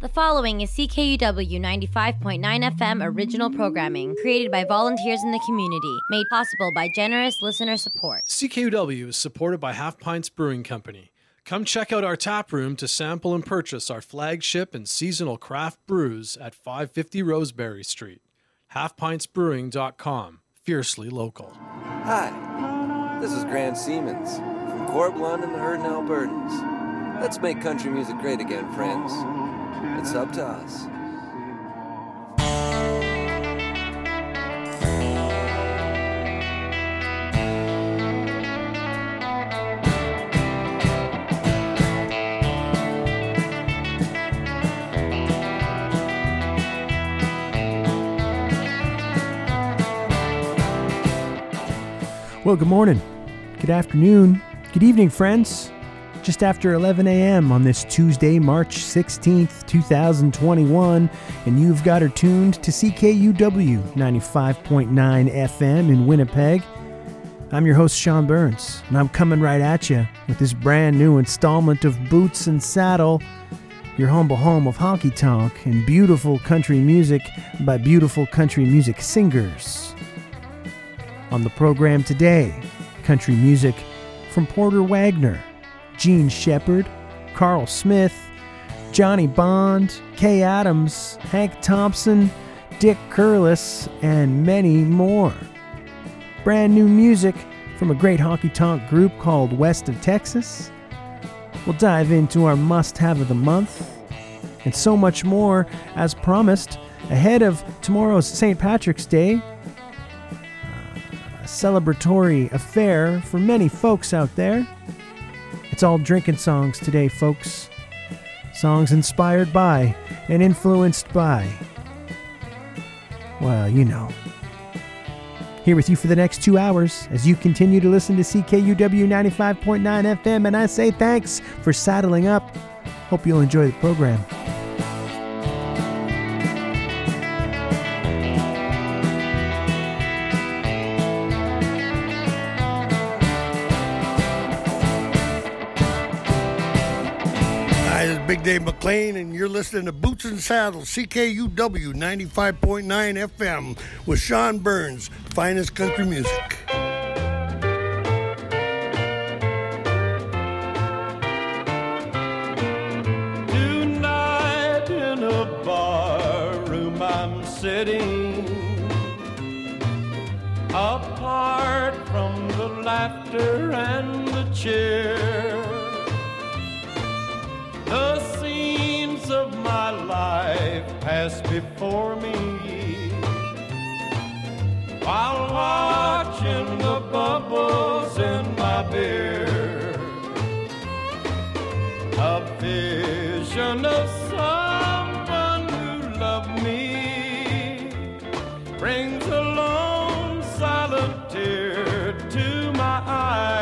The following is CKUW 95.9 FM original programming created by volunteers in the community, made possible by generous listener support. CKUW is supported by Half Pints Brewing Company. Come check out our tap room to sample and purchase our flagship and seasonal craft brews at 550 Roseberry Street. halfpintsbrewing.com. Fiercely local. Hi, this is Grant Siemens from Corps Blonde and the Herdin' Albertans. Let's make country music great again, friends. It's up to us. Well, good morning, good afternoon, good evening, friends. Just after 11 a.m. on this Tuesday, March 16th, 2021, and you've got her tuned to CKUW 95.9 FM in Winnipeg. I'm your host, Sean Burns, and I'm coming right at you with this brand new installment of Boots and Saddle, your humble home of honky tonk and beautiful country music by beautiful country music singers. On the program today, country music from Porter Wagoner, Gene Shepard, Carl Smith, Johnny Bond, Kay Adams, Hank Thompson, Dick Curlis, and many more. Brand new music from a great honky tonk group called West of Texas. We'll dive into our must-have of the month, and so much more, as promised, ahead of tomorrow's St. Patrick's Day, a celebratory affair for many folks out there. It's all drinking songs today, folks. Songs inspired by and influenced by, well, you know. Here with you for the next 2 hours as you continue to listen to CKUW 95.9 FM, and I say thanks for saddling up. Hope you'll enjoy the program. Big Dave McLean, and you're listening to Boots and Saddles, CKUW 95.9 FM with Sean Burns, finest country music. Tonight in a bar room I'm sitting, apart from the laughter and the cheer. The scenes of my life pass before me, while watching the bubbles in my beer. A vision of someone who loved me brings a lone silent tear to my eye.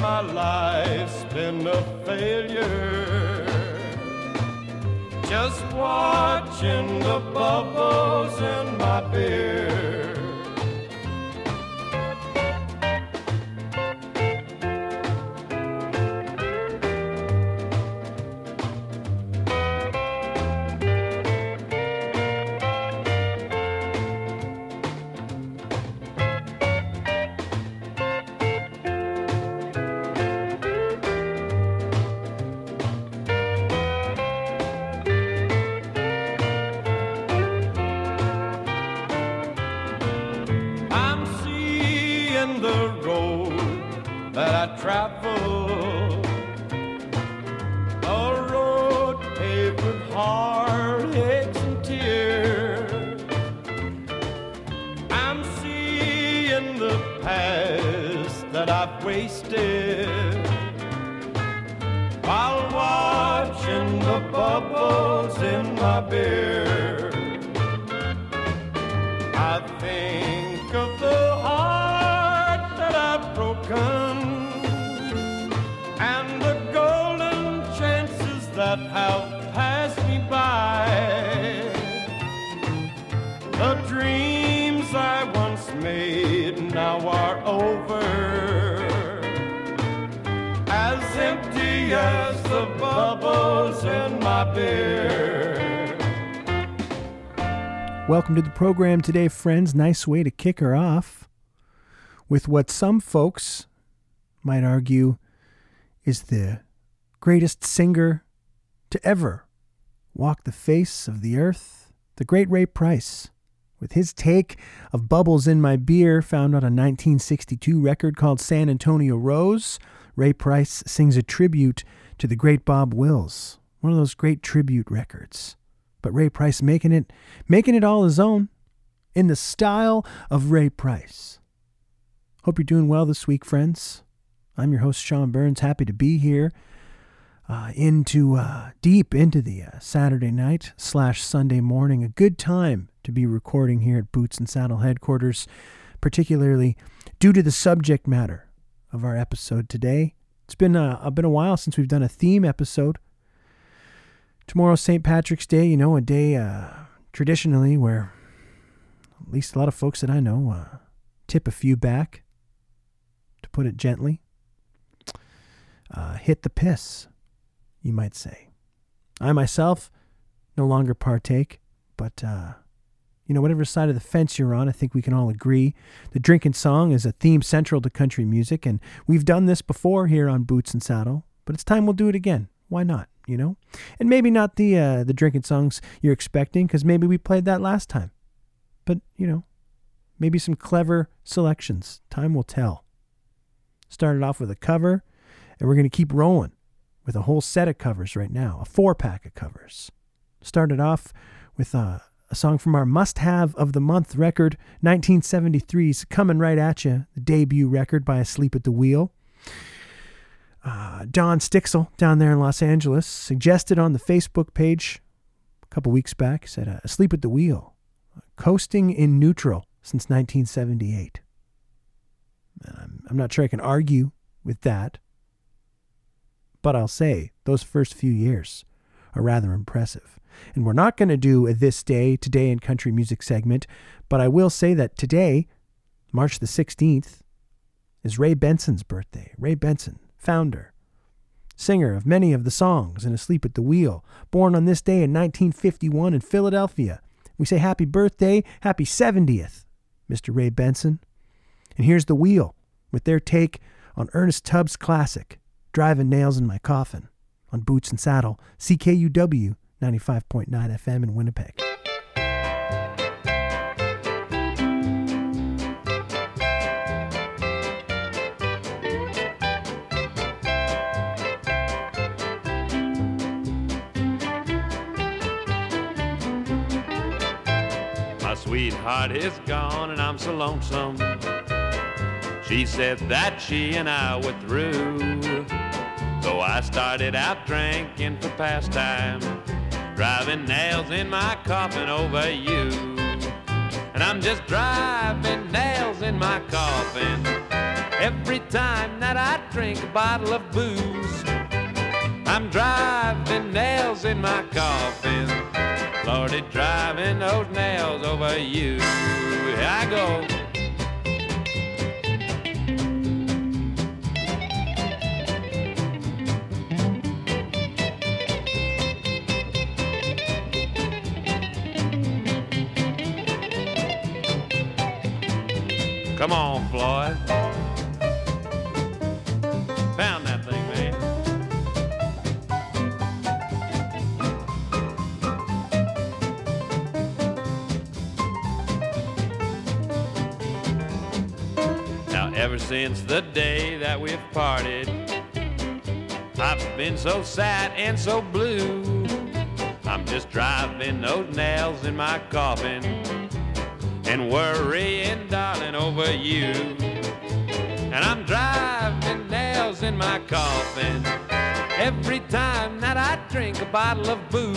My life's been a failure, just watching the bubbles in my beer. Travel a road paved with heartaches and tears. I'm seeing the past that I've wasted while watching the bubbles in my beer. I think of the heart that I've broken, that have passed me by, the dreams I once made now are over, as as empty as the bubbles in my beer. Welcome to the program today, friends. Nice way to kick her off with what some folks might argue is the greatest singer to ever walk the face of the earth, the great Ray Price, with his take of Bubbles in My Beer, found on a 1962 record called San Antonio Rose. Ray Price sings a tribute to the great Bob Wills, one of those great tribute records. But Ray Price making it all his own, in the style of Ray Price. Hope you're doing well this week, friends. I'm your host, Sean Burns, happy to be here. Deep into the Saturday night / Sunday morning, a good time to be recording here at Boots and Saddle headquarters, particularly due to the subject matter of our episode today. It's been a while since we've done a theme episode. Tomorrow's St. Patrick's Day, you know, a day traditionally where at least a lot of folks that I know tip a few back, to put it gently. Hit the piss, you might say. I myself no longer partake, but whatever side of the fence you're on, I think we can all agree the drinking song is a theme central to country music, and we've done this before here on Boots and Saddle, but it's time we'll do it again. Why not, you know? And maybe not the drinking songs you're expecting, because maybe we played that last time. But, you know, maybe some clever selections. Time will tell. Started off with a cover, and we're going to keep rolling with a whole set of covers right now, a 4-pack of covers. Started off with a song from our must-have of the month record, 1973's Coming Right At You, the debut record by Asleep at the Wheel. Don Stixel down there in Los Angeles suggested on the Facebook page a couple weeks back, said, Asleep at the Wheel, coasting in neutral since 1978. I'm not sure I can argue with that. But I'll say, those first few years are rather impressive. And we're not going to do a This Day, Today in Country Music segment, but I will say that today, March the 16th, is Ray Benson's birthday. Ray Benson, founder, singer of many of the songs in Asleep at the Wheel, born on this day in 1951 in Philadelphia. We say happy birthday, happy 70th, Mr. Ray Benson. And here's The Wheel with their take on Ernest Tubbs' classic, Driving Nails in My Coffin, on Boots and Saddle, CKUW 95.9 FM in Winnipeg. My sweetheart is gone and I'm so lonesome. She said that she and I were through. So I started out drinking for pastime, driving nails in my coffin over you. And I'm just driving nails in my coffin every time that I drink a bottle of booze. I'm driving nails in my coffin, Lordy, driving those nails over you. Here I go. Come on, Floyd. Pound that thing, man. Now, ever since the day that we've parted, I've been so sad and so blue. I'm just driving those nails in my coffin and worrying, darling, over you. And I'm driving nails in my coffin every time that I drink a bottle of booze.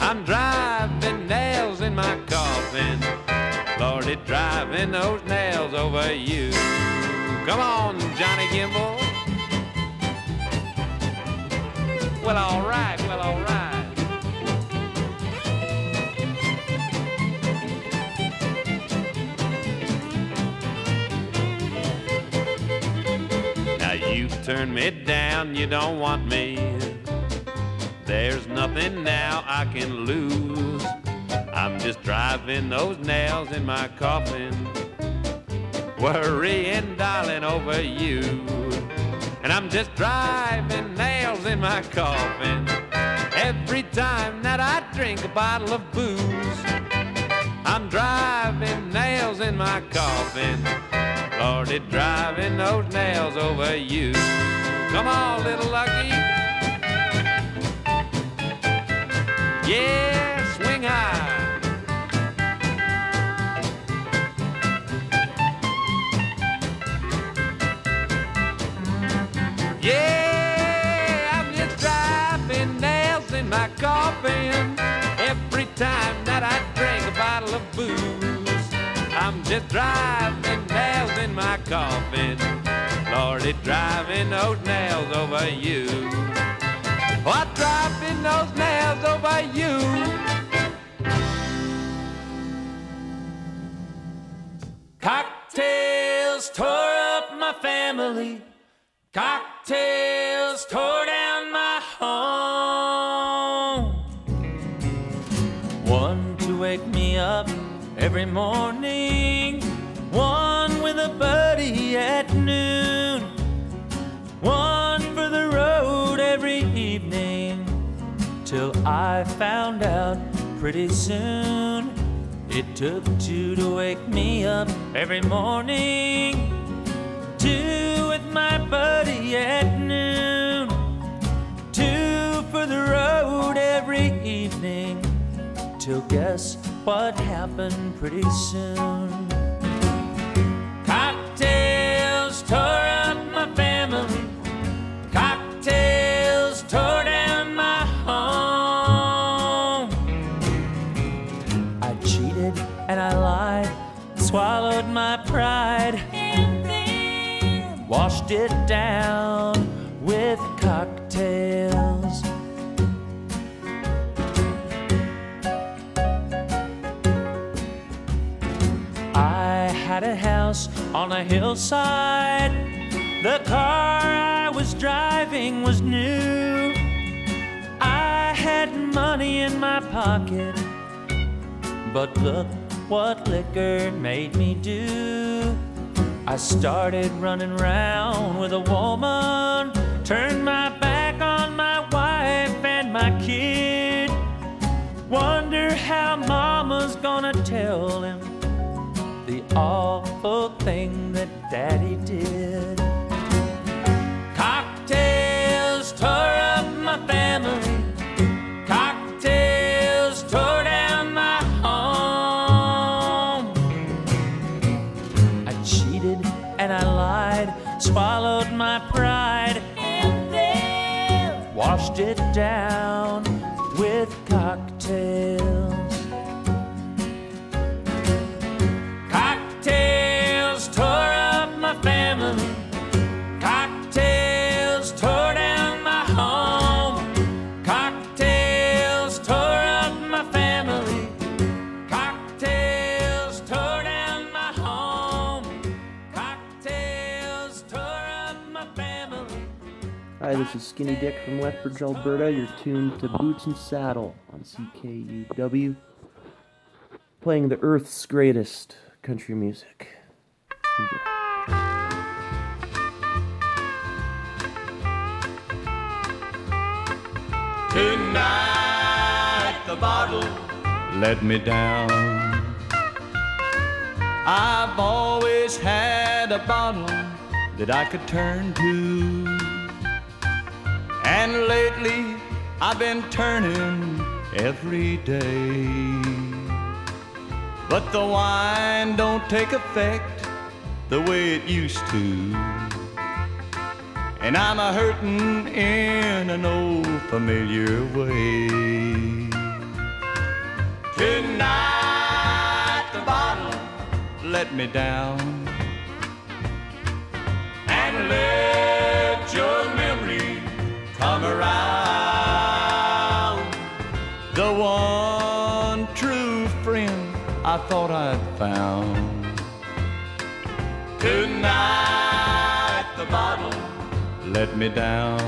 I'm driving nails in my coffin, Lordy, driving those nails over you. Come on, Johnny Gimble. Well, all right, well, all right. Turn me down, you don't want me. There's nothing now I can lose. I'm just driving those nails in my coffin, worrying, darling, over you. And I'm just driving nails in my coffin every time that I drink a bottle of booze. I'm driving nails in my coffin, Lordy, driving those nails over you. Come on, little Lucky. Yeah, swing high. Yeah, I'm just driving nails in my coffin every time that I drink a bottle of booze. I'm just driving nails in my coffin, Lordy, driving those nails over you. I'm driving those nails over you. Cocktails tore up my family. Cocktails tore down my home. One to wake me up every morning, one with a buddy at noon, one for the road every evening, till I found out pretty soon. It took two to wake me up every morning, two with my buddy at noon, two for the road every evening, till guess what happened pretty soon. Cocktails tore up my family. Cocktails tore down my home. I cheated and I lied, swallowed my pride, washed it down with cocktails. I had a house on a hillside. The car I was driving was new. I had money in my pocket, but look what liquor made me do. I started running around with a woman, turned my back on my wife and my kid. Wonder how mama's gonna tell him the awful thing that Daddy did. Cocktails tore up my family. Cocktails tore down my home. I cheated and I lied, swallowed my pride, washed it down with cocktails. Cocktails tore up my family. Cocktails tore down my home. Cocktails tore up my family. Cocktails tore down my home. Cocktails tore up my family. Hi, this is Skinny Dick from Lethbridge, Alberta. You're tuned to Boots and Saddle on CKUW, playing the Earth's greatest country music. Tonight the bottle let me down. I've always had a bottle that I could turn to, and lately I've been turning every day. But the wine don't take effect the way it used to, and I'm a hurtin' in an old familiar way. Tonight the bottle let me down, and let your memory come around. The one true friend I thought I'd found. Tonight the bottle let let me down.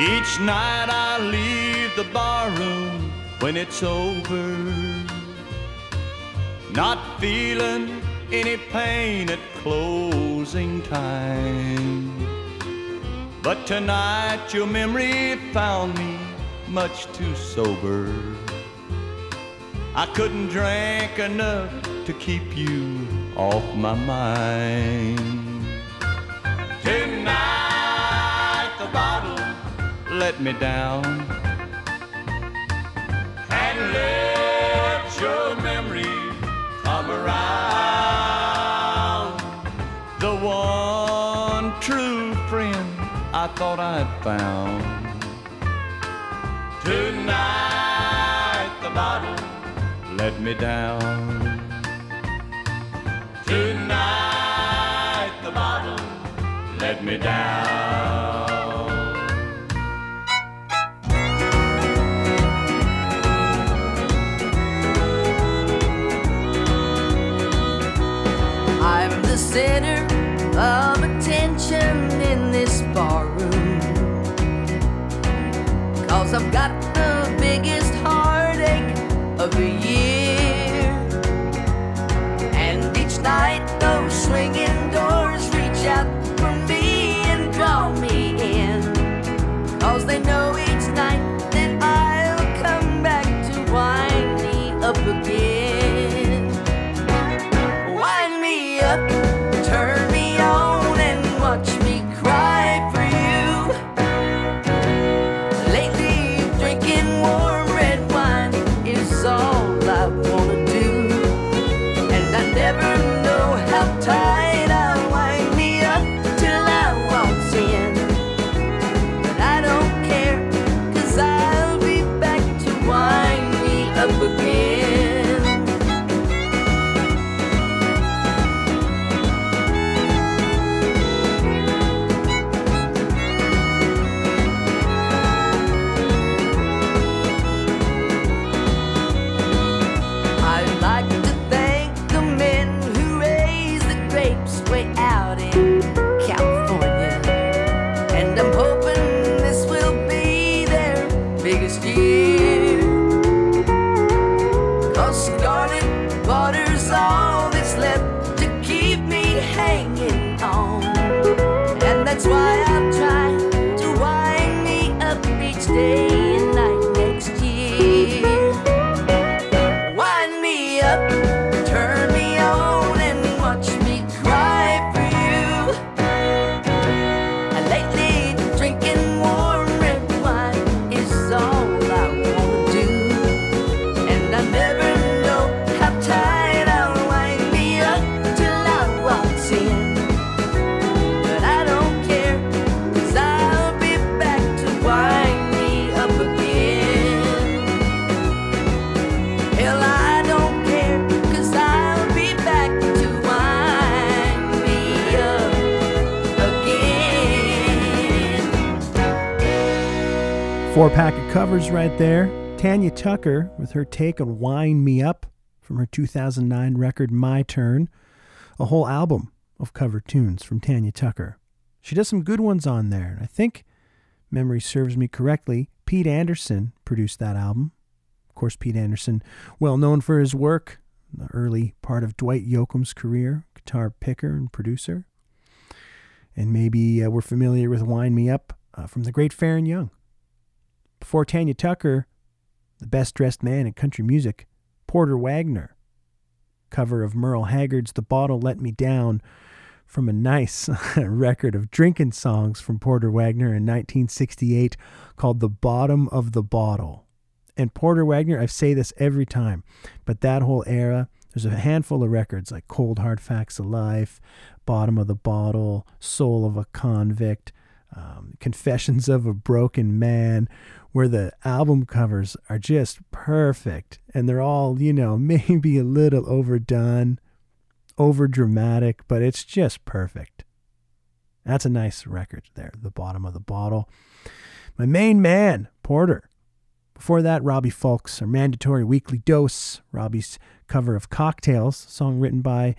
Each night I leave the barroom when it's over, not feeling any pain at closing time. But tonight your memory found me much too sober. I couldn't drink enough to keep you off my mind. Tonight the bottle let me down and let your memory come around. The one true friend I thought I'd found. Tonight the bottle let me down. Tonight the bottle let me down. Center of attention in this barroom, 'cause I've got the biggest heartache of the year. And each night those swinging doors reach out for me and draw me in, 'cause they know each night that I'll come back to wind me up again. Wind me up, turn me on and watch me cry for you. Lately drinking warm red wine is all I wanna do, and I never know how tight I'll wind me up till I walks in. But I don't care, 'cause I'll be back to wind me up again. Four-pack of covers right there. Tanya Tucker with her take on Wind Me Up from her 2009 record My Turn. A whole album of cover tunes from Tanya Tucker. She does some good ones on there. And I think, memory serves me correctly, Pete Anderson produced that album. Of course, Pete Anderson, well known for his work in the early part of Dwight Yoakam's career, guitar picker and producer. And maybe we're familiar with Wind Me Up from the great Farron Young. Before Tanya Tucker, the best-dressed man in country music, Porter Wagoner. Cover of Merle Haggard's The Bottle Let Me Down from a nice record of drinking songs from Porter Wagoner in 1968 called The Bottom of the Bottle. And Porter Wagoner, I say this every time, but that whole era, there's a handful of records like Cold Hard Facts of Life, Bottom of the Bottle, Soul of a Convict, Confessions of a Broken Man, where the album covers are just perfect. And they're all, you know, maybe a little overdone, overdramatic, but it's just perfect. That's a nice record there, The Bottom of the Bottle. My main man, Porter. Before that, Robbie Fulks, Our Mandatory Weekly Dose, Robbie's cover of Cocktails, song written by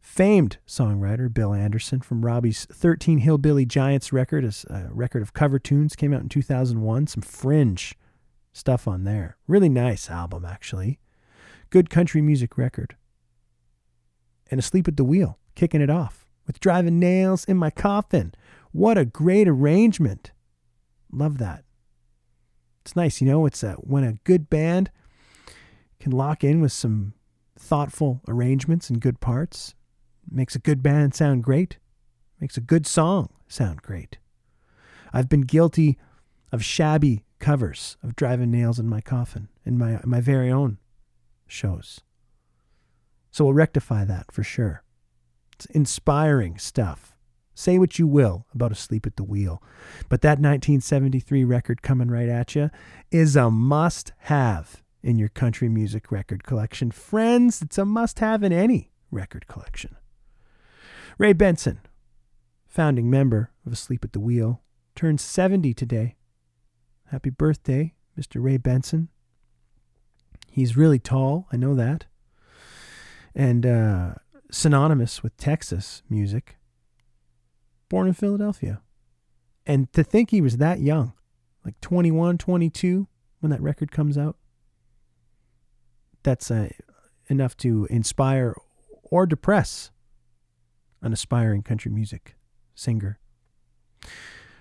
famed songwriter Bill Anderson from Robbie's 13 Hillbilly Giants record, a record of cover tunes, came out in 2001. Some fringe stuff on there. Really nice album, actually. Good country music record. And Asleep at the Wheel, kicking it off with Driving Nails in My Coffin. What a great arrangement. Love that. It's nice, you know, it's when a good band can lock in with some thoughtful arrangements and good parts. Makes a good band sound great. Makes a good song sound great. I've been guilty of shabby covers of Driving Nails in My Coffin in my very own shows. So we'll rectify that for sure. It's inspiring stuff. Say what you will about Asleep at the Wheel, but that 1973 record, Coming Right At You, is a must-have in your country music record collection. Friends, it's a must-have in any record collection. Ray Benson, founding member of Asleep at the Wheel, turns 70 today. Happy birthday, Mr. Ray Benson. He's really tall, I know that, and synonymous with Texas music. Born in Philadelphia. And to think he was that young, like 21, 22, when that record comes out, that's enough to inspire or depress an aspiring country music singer.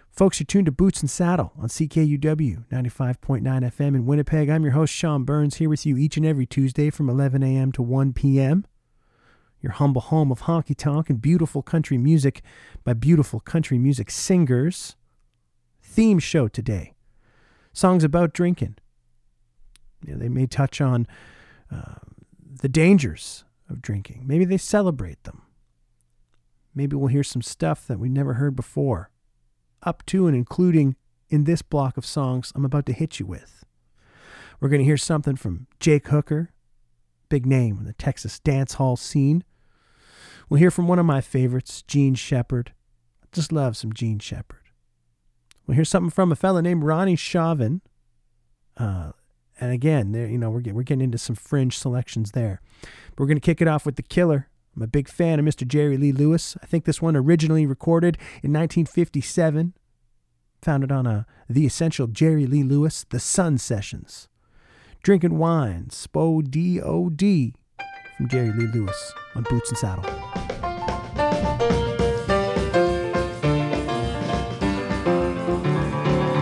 Folks, you're tuned to Boots and Saddle on CKUW 95.9 FM in Winnipeg. I'm your host, Sean Burns, here with you each and every Tuesday from 11 a.m. to 1 p.m., your humble home of honky tonk and beautiful country music by beautiful country music singers. Theme show today. Songs about drinking. You know, they may touch on the dangers of drinking. Maybe they celebrate them. Maybe we'll hear some stuff that we never heard before. Up to and including in this block of songs I'm about to hit you with. We're going to hear something from Jake Hooker. Big name in the Texas dance hall scene. We'll hear from one of my favorites, Gene Shepard. I just love some Gene Shepard. We'll hear something from a fella named Ronnie Chauvin. And again, there, you know, we're getting into some fringe selections there. But we're going to kick it off with The Killer. I'm a big fan of Mr. Jerry Lee Lewis. I think this one originally recorded in 1957. Founded on the essential Jerry Lee Lewis, The Sun Sessions. Drinking Wine, SPO-D-O-D, from Jerry Lee Lewis on Boots and Saddle.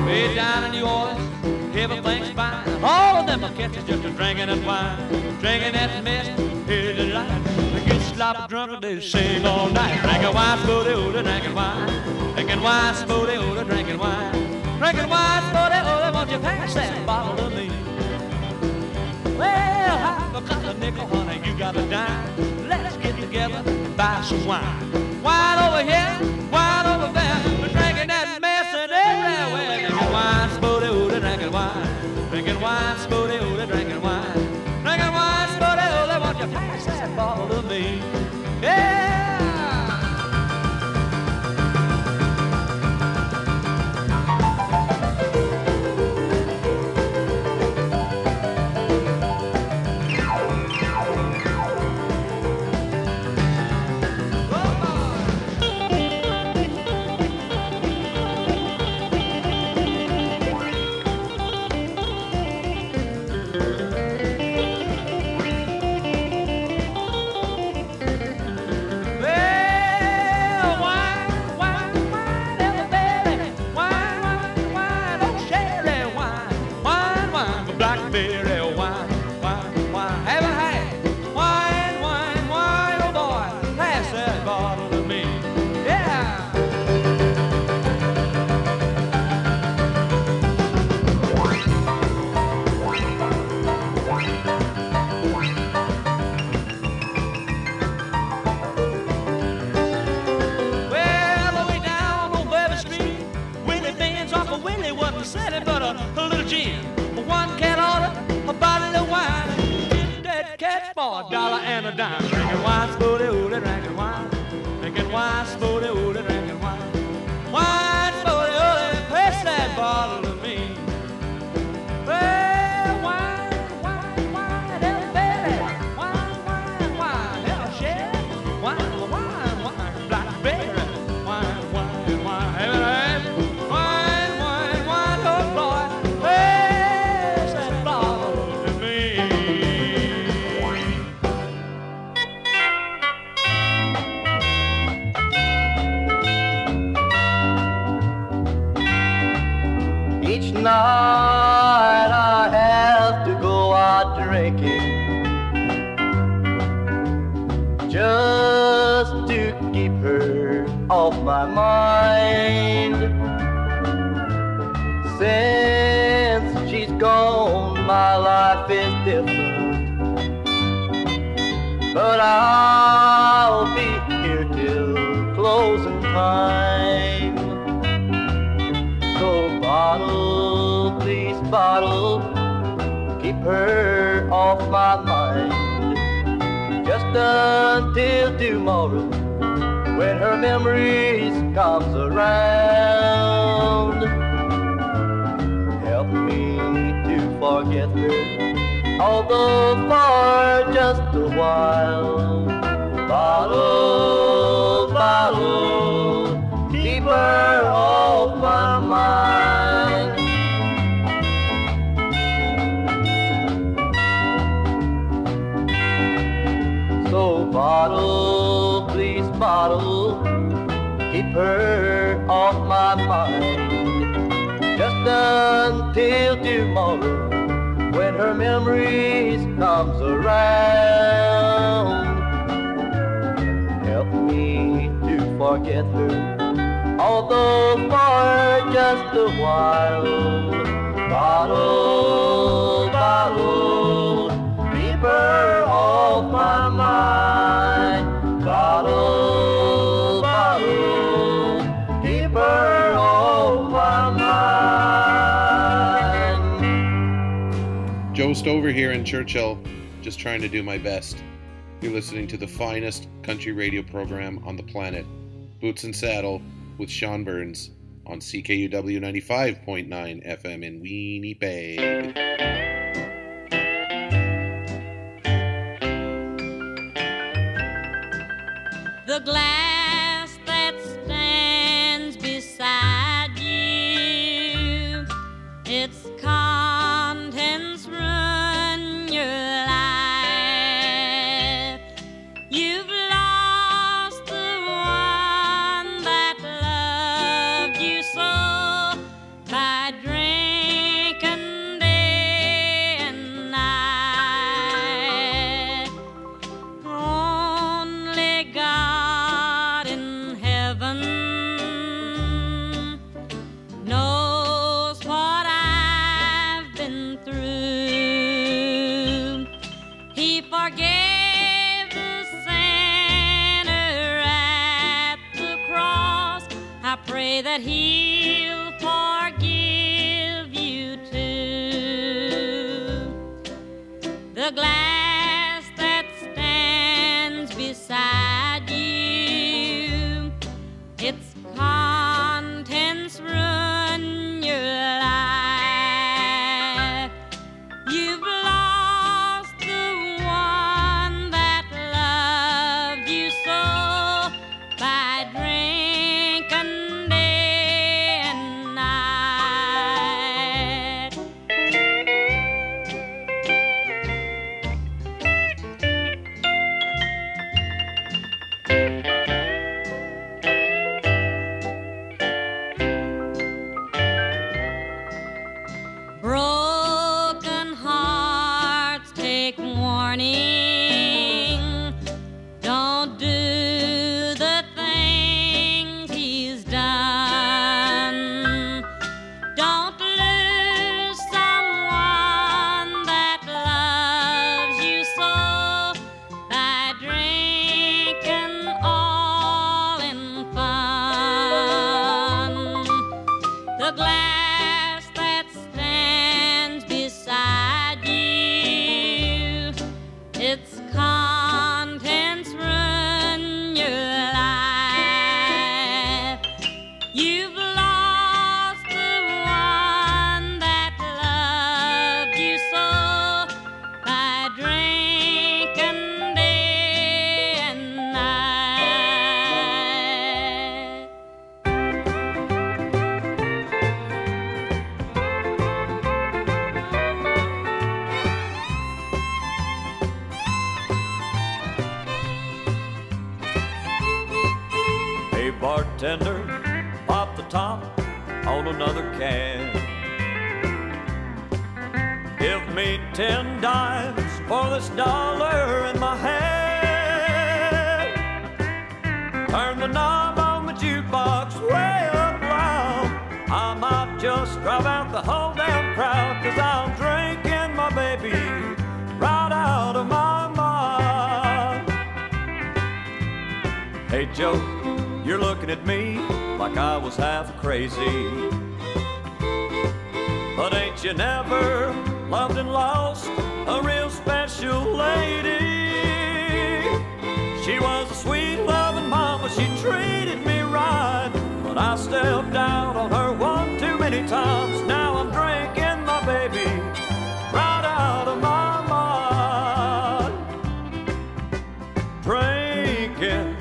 Way down in New Orleans, everything's fine. All of them are catching just a drinking of wine. Drinking that mess, here's the light. They get sloppy drunk and they sing all night. Drinking wine, SPO-D-O-D, drinking wine. Drinking wine, SPO-D-O-D, drinking wine. Drinking wine, SPO-D-O-D, won't you pass that bottle to me? Well, I've got a nickel, honey, you got a dime. Let's get together and buy some wine. Wine over here, wine over there. We're drinking that mess and everywhere. Drinking wine, SPO-D-O-D, drinking wine. Drinking wine, SPO-D-O-D, drinking wine. Drinking wine, SPO-D-O-D, won't you pass that bottle to me? Yeah! Drinking wine, SPO-D-O-D, drinking wine. Drinking wine, SPO-D-O-D, drinking wine. Each night I have to go out drinking just to keep her off my mind. Since she's gone, my life is different, but I'll be here till closing time. So bottle, please bottle, keep her off my mind, just until tomorrow when her memories comes around. Help me to forget her, although for just a while. Bottle, bottle, keep her off my mind. Bottle, please bottle, keep her off my mind, just until tomorrow when her memories comes around. Help me to forget her, although for just a while. Bottle, bottle, keep her off my mind. Bottle, bottle, keep her off my mind. Joe Stover here in Churchill, just trying to do my best. You're listening to the finest country radio program on the planet, Boots and Saddle with Sean Burns on CKUW 95.9 FM in Winnipeg. The glass that stands beside you, its contents run your life. You've lost the one that loved you so by drinking day and night. Only God knows what I've been through. He forgave the sinner at the cross. I pray that he'll forgive you too. The glass that stands beside you, it's contents run your life. You've lost the one that loved you so by drinking day and night. Broken hearts take warning. Don't do the things he's done. Don't lose someone that loves you so by drinking all in fun. The glass that stands beside you, its contents run your life. You've lost the one that loved you so by drinking day and night. Hey bartender, pop the top on another can. Give me 10 dimes for this dollar in my hand. Turn the knob on the jukebox way up loud. I might just drive out the whole damn crowd, 'cause I'm drinking my baby right out of my mind. Hey Joe, you're looking at me like I was half crazy, but ain't you never loved and lost a real special lady? She was a sweet loving mama, she treated me right, but I stepped out on her one too many times. Now I'm drinking my baby right out of my mind. Drinking,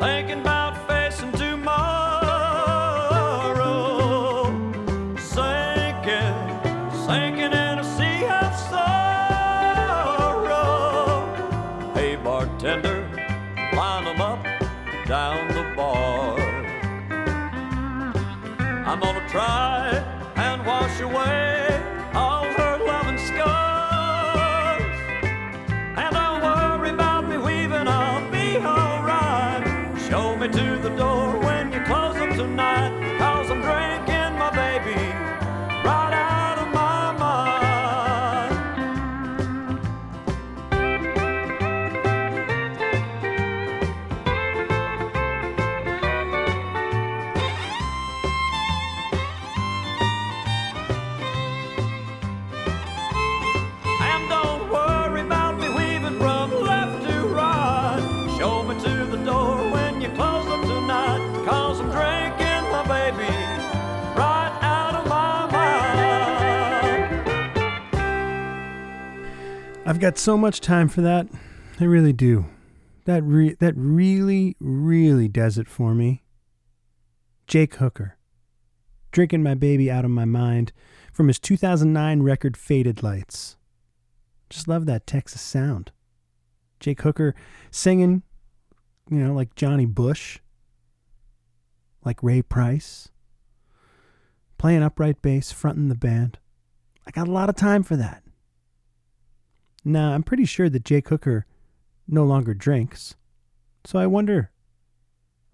thinking about facing tomorrow, sinking, sinking in a sea of sorrow. Hey bartender, line 'em up down the bar. I'm gonna try and wash away all her loving scars, and don't worry about me weaving, I'll be alright. Show me to the door when you close them tonight, 'cause I'm drinking my baby right out of my mind. And don't worry about me weaving from left to right. Show me to the door when you close them tonight, 'cause I'm drinking my baby right out of my mind. I've got so much time for that. I really do. That really, really does it for me. Jake Hooker, Drinking My Baby Out of My Mind, from his 2009 record Faded Lights. Just love that Texas sound. Jake Hooker singing, like Johnny Bush, like Ray Price, playing upright bass, fronting the band. I got a lot of time for that. Now, I'm pretty sure that Jake Hooker no longer drinks, so I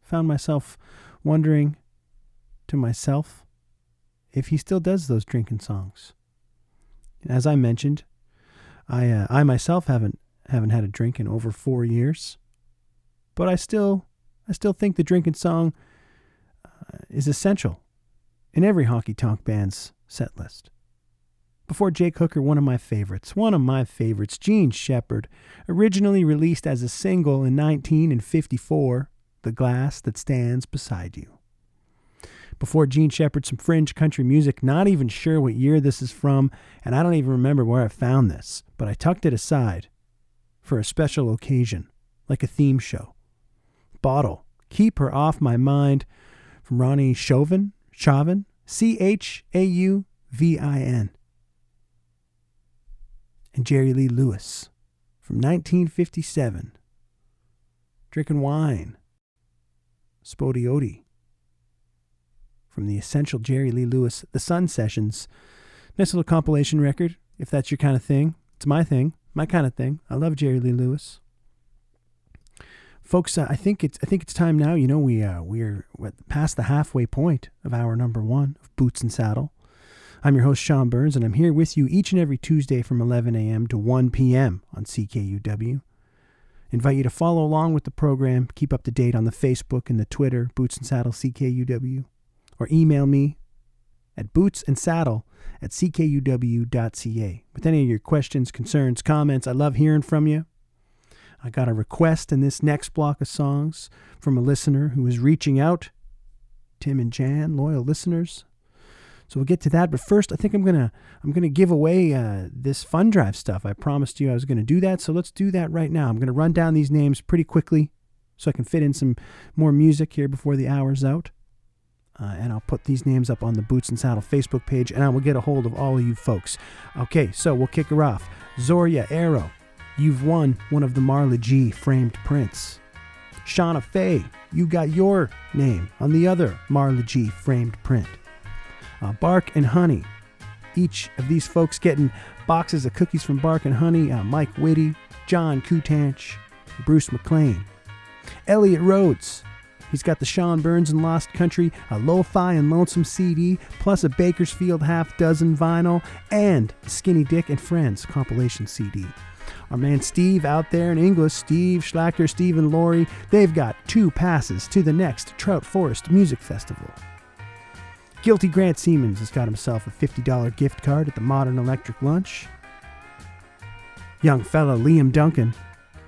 found myself wondering to myself if he still does those drinking songs. And as I mentioned, I myself haven't had a drink in over 4 years, but I still think the drinking song is essential in every honky tonk band's set list. Before Jake Hooker, one of my favorites, Gene Shepard, originally released as a single in 1954, The Glass That Stands Beside You. Before Gene Shepard, some fringe country music, not even sure what year this is from, and I don't even remember where I found this, but I tucked it aside for a special occasion, like a theme show. Bottle, Keep Her Off My Mind, from Ronnie Chauvin, Chauvin, and Jerry Lee Lewis, from 1957, Drinking Wine, Spodiote, from the essential Jerry Lee Lewis, The Sun Sessions. Nice little compilation record, if that's your kind of thing. It's my thing, my kind of thing. I love Jerry Lee Lewis. Folks, I think it's time now. We're past the halfway point of hour number one of Boots and Saddle. I'm your host, Sean Burns, and I'm here with you each and every Tuesday from 11 a.m. to 1 p.m. on CKUW. Invite you to follow along with the program. Keep up to date on the Facebook and the Twitter, Boots and Saddle CKUW, or email me at bootsandsaddle@ckuw.ca with any of your questions, concerns, comments. I love hearing from you. I got a request in this next block of songs from a listener who is reaching out. Tim and Jan, loyal listeners. So we'll get to that, but first I think I'm gonna give away this fun drive stuff. I promised you I was gonna do that, so let's do that right now. I'm gonna run down these names pretty quickly so I can fit in some more music here before the hour's out. And I'll put these names up on the Boots and Saddle Facebook page, and I will get a hold of all of you folks. Okay, so we'll kick her off. Zoria Arrow, you've won one of the Marla G framed prints. Shauna Faye, you got your name on the other Marla G framed print. Bark and Honey, each of these folks getting boxes of cookies from Bark and Honey. Mike Whitty, John Kutanch, Bruce McLean. Elliot Rhodes. He's got the Sean Burns and Lost Country, a Lo-Fi and Lonesome CD, plus a Bakersfield half dozen vinyl, and Skinny Dick and Friends compilation CD. Our man Steve out there in English, Steve Schlachter, Steve and Lori, they've got two passes to the next Trout Forest Music Festival. Guilty Grant Siemens has got himself a $50 gift card at the Modern Electric Lunch. Young fella Liam Duncan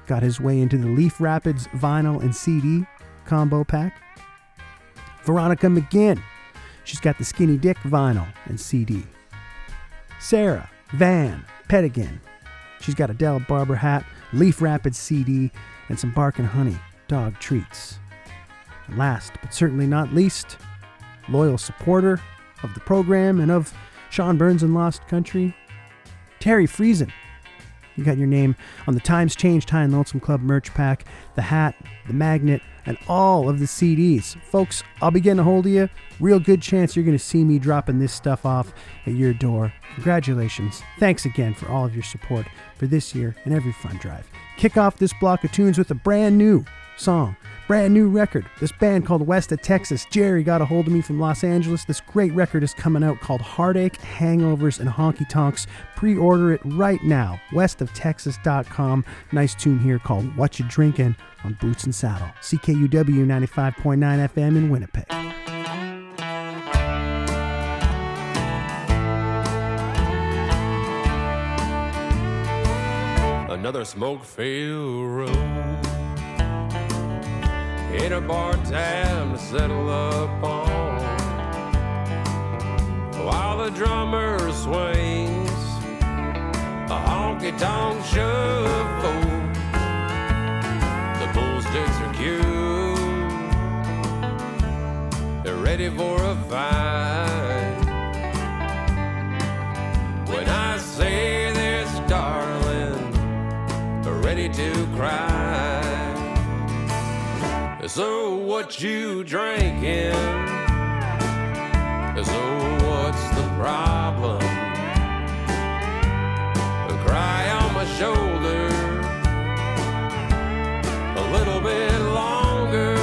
got his way into the Leaf Rapids vinyl and CD combo pack. Veronica McGinn, she's got the Skinny Dick vinyl and CD. Sarah Van Pettigan, she's got a Del Barber hat, Leaf Rapids CD, and some Bark and Honey dog treats. And last but certainly not least, loyal supporter of the program and of Sean Burns and Lost Country, Terry Friesen. You got your name on the Times Changed High and Lonesome Club merch pack, the hat, the magnet, and all of the CDs. Folks, I'll be getting a hold of you. Real good chance you're going to see me dropping this stuff off at your door. Congratulations. Thanks again for all of your support for this year and every fun drive. Kick off this block of tunes with a brand new song, brand new record. This band called West of Texas. Jerry got a hold of me from Los Angeles. This great record is coming out called Heartache, Hangovers, and Honky Tonks. Pre-order it right now. Westoftexas.com. Nice tune here called Whatcha Drinkin' on Boots and Saddle. CKUW 95.9 FM in Winnipeg. Another smoke-filled road. Ain't a bar time to settle up on. While the drummer swings a honky-tonk shuffle, the bull sticks are cued, they're ready for a fight. When I say this, darling, they're ready to cry. So what you drinking? So what's the problem? A cry on my shoulder, a little bit longer.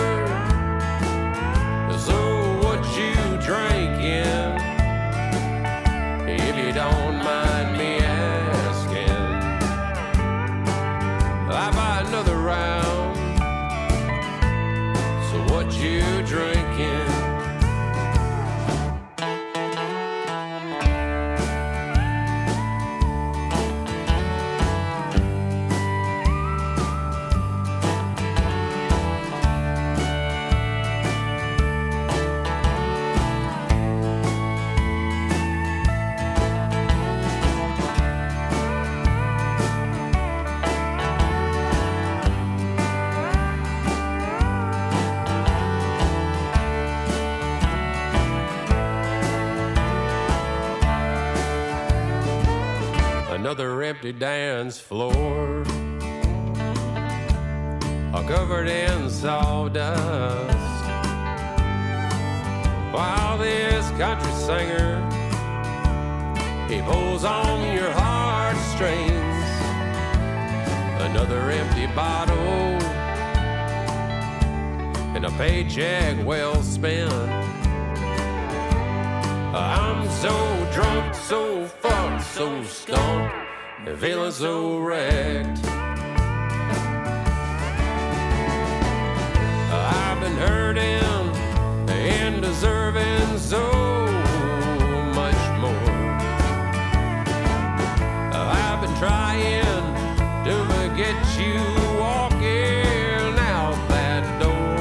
So what you drinking? If you don't mind me asking, I buy another round. What you drinking? Another empty dance floor, covered in sawdust, while this country singer, he pulls on your heartstrings. Another empty bottle and a paycheck well spent. I'm so drunk, so fucked, so stoned, and feeling so wrecked. I've been hurting and deserving so much more. I've been trying to forget you walking out that door.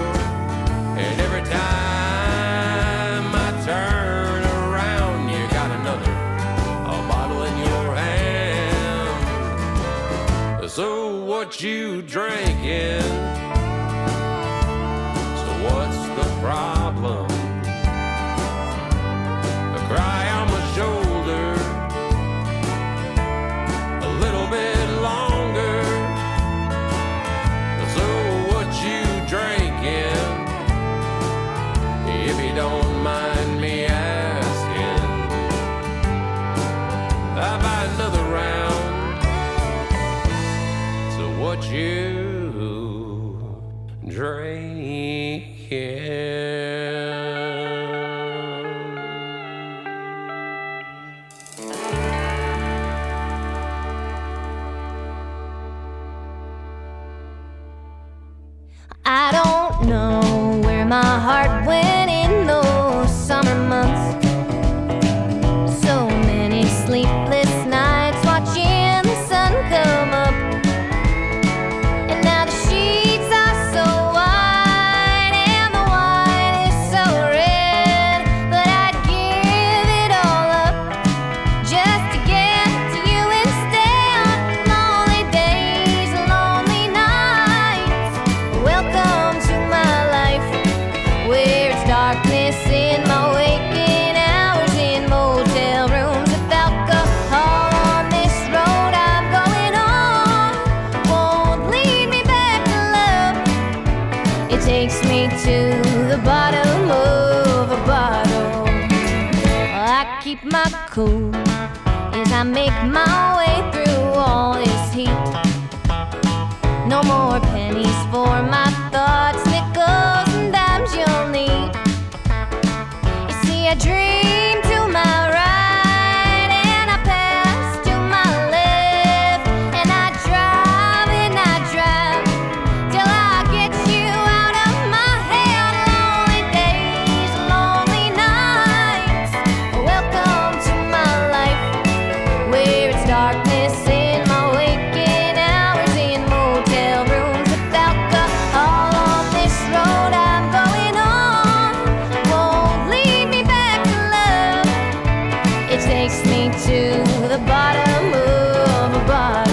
And every time I turn around, you got another bottle in your hand. So what you drinking? So what's the problem? A cry on my shoulder, a little bit longer. So what you drinking? If you don't mind me asking, my cool as I make my way through all this heat. No more pennies for my thoughts, nickels and dimes you'll need. You see, I dream to my right and I pass to my left, and I drive till I get you out of my head. Lonely days, lonely nights, welcome to my life, where it's darkness in my waking hours, in motel rooms with alcohol. On this road I'm going on won't lead me back to love. It takes me to the bottom of a bottle.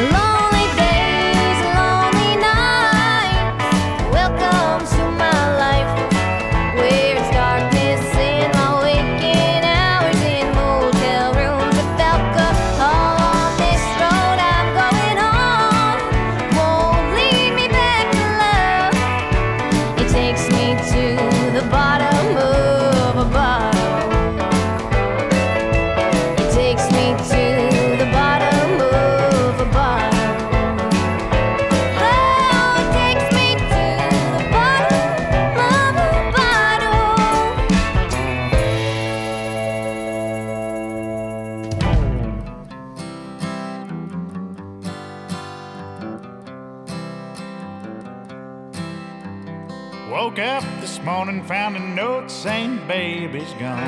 Lonely days, lonely nights, welcome to my life, where it's darkness in my waking hours, in motel rooms with alcohol. On this road I'm going on won't lead me back to love. It takes me to the bottom of a bottle. It takes me to the bottom of a bottle. Oh, it takes me to the bottom of a bottle. Woke up this morning, found a note saying baby's gone.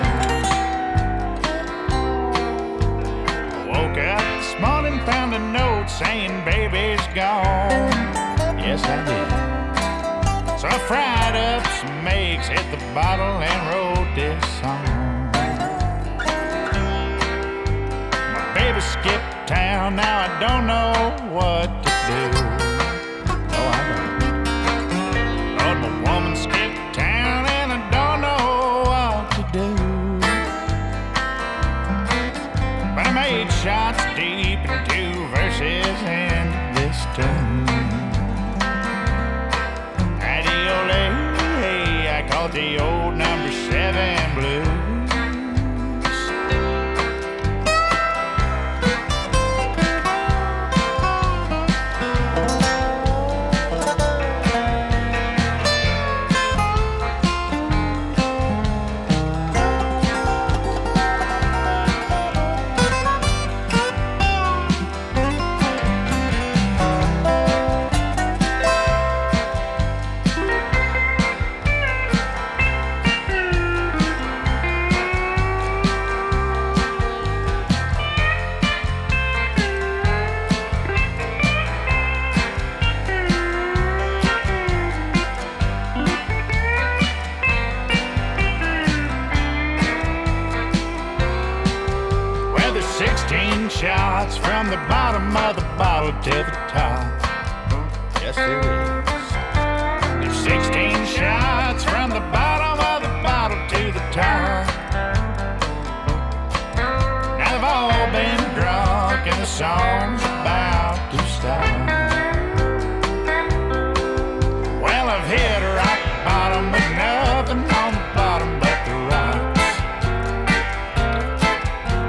Woke up this morning, found a note saying baby's gone. Yes, I did. So I fried up some eggs, hit the bottle, and wrote this song. My baby skipped town, now I don't know what to do. Oh, I don't. Lord, my woman skipped town and I don't know what to do. But I made shots deep and two verses in this tune. Adiole, I caught the old #7 blues. Well, there's 16 shots from the bottom of the bottle to the top. Yes, there is. There's 16 shots from the bottom of the bottle to the top. Now they've all been drunk and the song's about to stop. Well, I've hit rock bottom with nothing on the bottom but the rocks.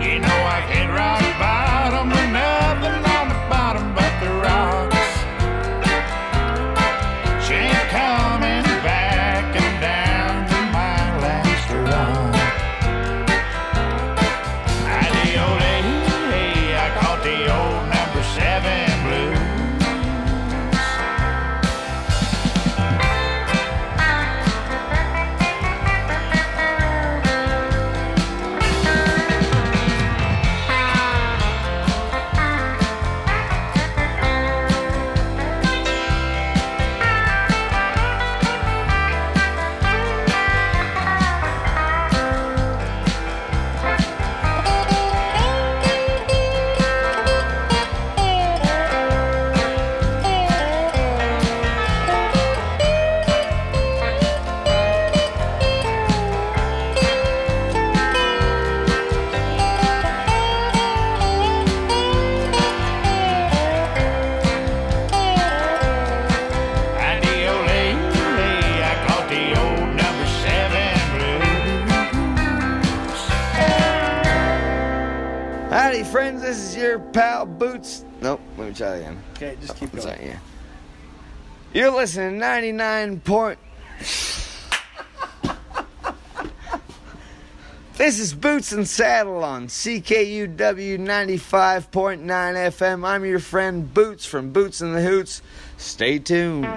You know I've hit rock bottom with nothing on the bottom but the rocks. She ain't coming back, I'm down to my last run. Adio, I caught the old #7 blues. there, pal, boots. Nope, let me try it again. Okay, just keep going. Sorry, yeah. You're listening to 99. This is Boots and Saddle on CKUW 95.9 FM. I'm your friend Boots from Boots and the Hoots. Stay tuned.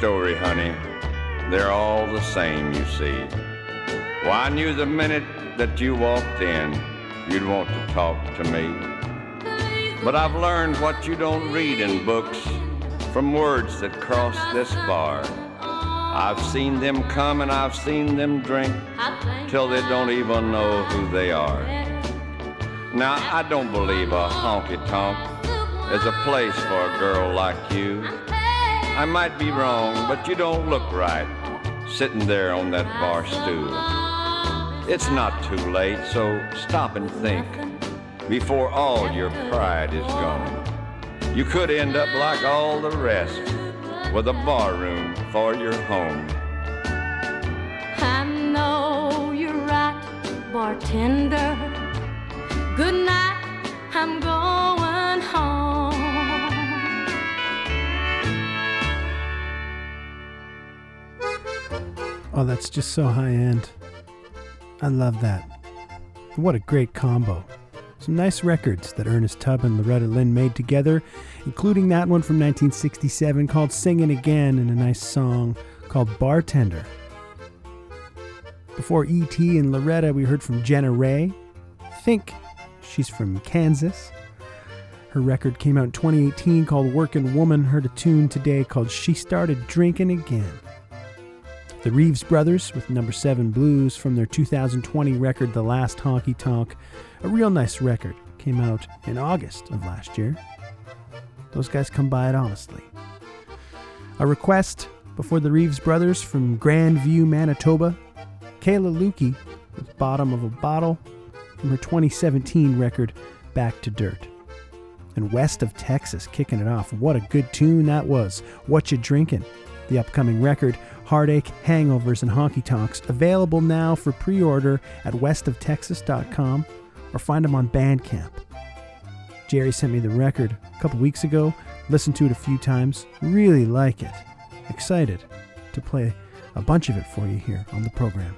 Story, honey, they're all the same, you see. Well, I knew the minute that you walked in, you'd want to talk to me. But I've learned what you don't read in books from words that cross this bar. I've seen them come and I've seen them drink till they don't even know who they are. Now, I don't believe a honky-tonk is a place for a girl like you. I might be wrong, but you don't look right, sitting there on that bar stool. It's not too late, so stop and think before all your pride is gone. You could end up like all the rest, with a bar room for your home. I know you're right, bartender. Good night, I'm going home. Oh, that's just so high end. I love that. What a great combo. Some nice records that Ernest Tubb and Loretta Lynn made together, including that one from 1967 called Singin' Again and a nice song called Bartender. Before E.T. and Loretta, we heard from Jenna Ray. I think she's from Kansas. Her record came out in 2018 called Workin' Woman. Heard a tune today called She Started Drinkin' Again. The Reeves Brothers with number 7 Blues from their 2020 record, The Last Honky Tonk. A real nice record. Came out in August of last year. Those guys come by it honestly. A request before the Reeves Brothers from Grand View, Manitoba. Kayla Lukey with Bottom of a Bottle from her 2017 record, Back to Dirt. And West of Texas kicking it off. What a good tune that was. Whatcha Drinkin'? The upcoming record, Heartache, Hangovers, and Honky Tonks, available now for pre-order at westoftexas.com or find them on Bandcamp. Jerry sent me the record a couple weeks ago, listened to it a few times, really like it. Excited to play a bunch of it for you here on the program.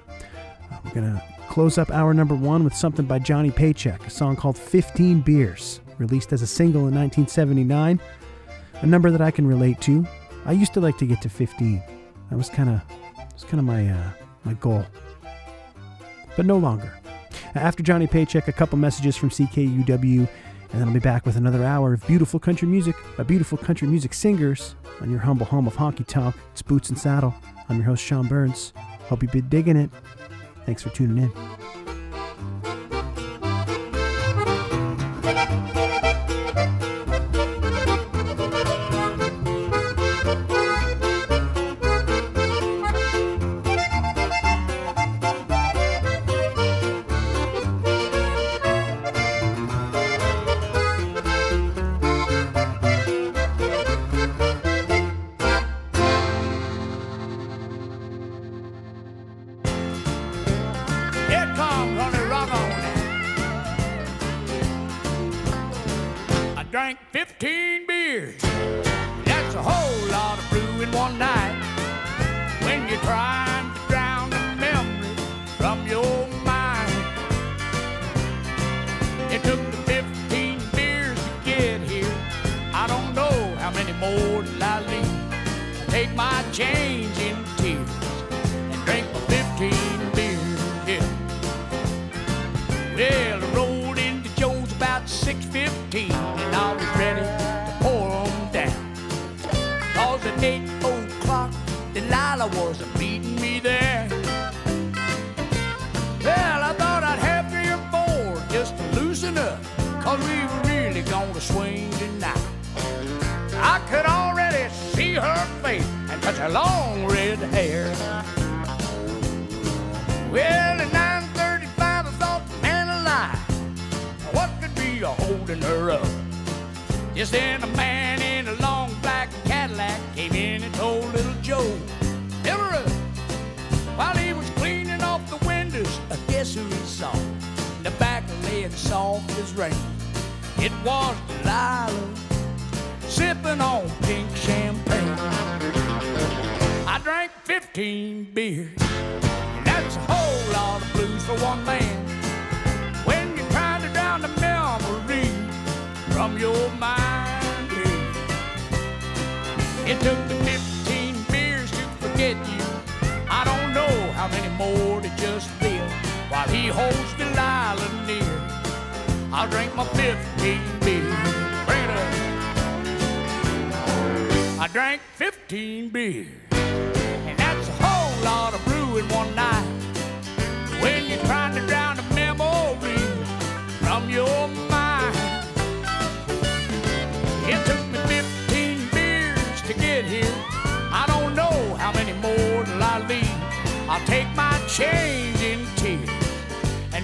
We're going to close up hour number 1 with something by Johnny Paycheck, a song called 15 Beers, released as a single in 1979, a number that I can relate to. I used to like to get to 15. That was kind of my goal, but no longer. After Johnny Paycheck, a couple messages from CKUW, and then I'll be back with another hour of beautiful country music by beautiful country music singers on your humble home of honky tonk. It's Boots and Saddle. I'm your host, Sean Burns. Hope you've been digging it. Thanks for tuning in.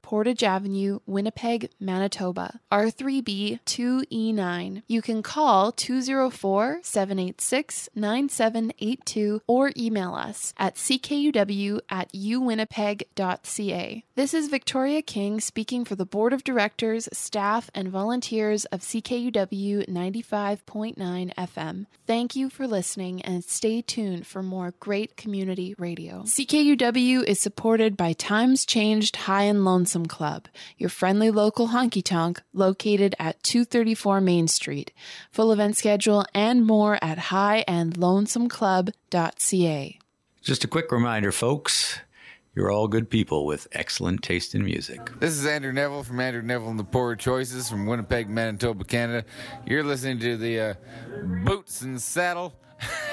Portage Avenue, Winnipeg, Manitoba, R3B2E9. You can call 204-786-9782 or email us at ckuw@uwinnipeg.ca. This is Victoria King speaking for the Board of Directors, staff, and volunteers of CKUW 95.9 FM. Thank you for listening and stay tuned for more great community radio. CKUW is supported by Times Changed High and Lonesome Club, your friendly local honky tonk located at 234 Main Street. Full event schedule and more at highandlonesomeclub.ca. Just a quick reminder, folks, you're all good people with excellent taste in music. This is Andrew Neville from Andrew Neville and the Poorer Choices from Winnipeg, Manitoba, Canada. You're listening to the Boots and Saddle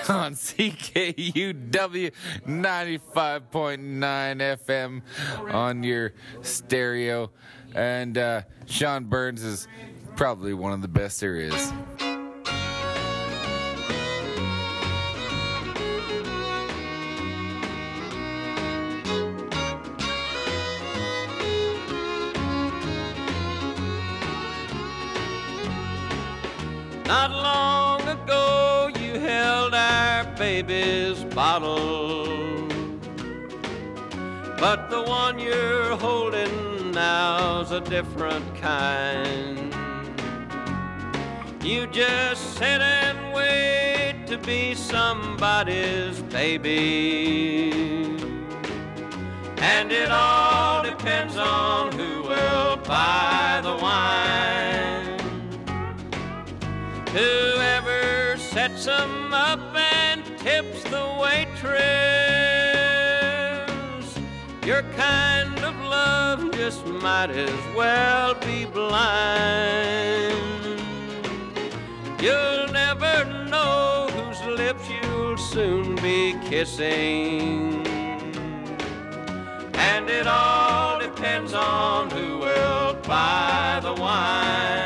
on CKUW 95.9 FM on your stereo. And Sean Burns is probably one of the best there is. Not long ago baby's bottle, but the one you're holding now's a different kind. You just sit and wait to be somebody's baby, and it all depends on who will buy the wine. Whoever sets them up and tips the waitress, your kind of love just might as well be blind. You'll never know whose lips you'll soon be kissing, and it all depends on who will buy the wine.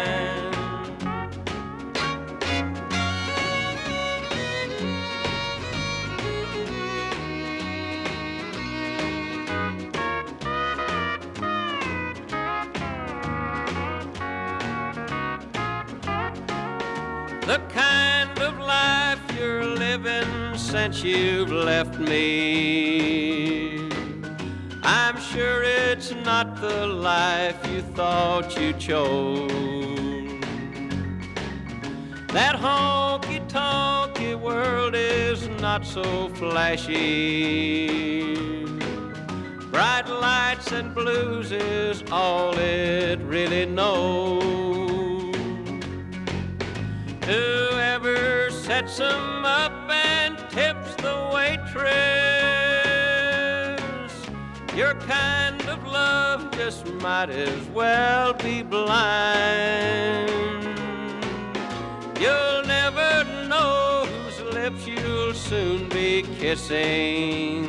The kind of life you're living since you've left me, I'm sure it's not the life you thought you chose. That honky-tonky world is not so flashy. Bright lights and blues is all it really knows. Whoever sets them up and tips the waitress, your kind of love just might as well be blind. You'll never know whose lips you'll soon be kissing,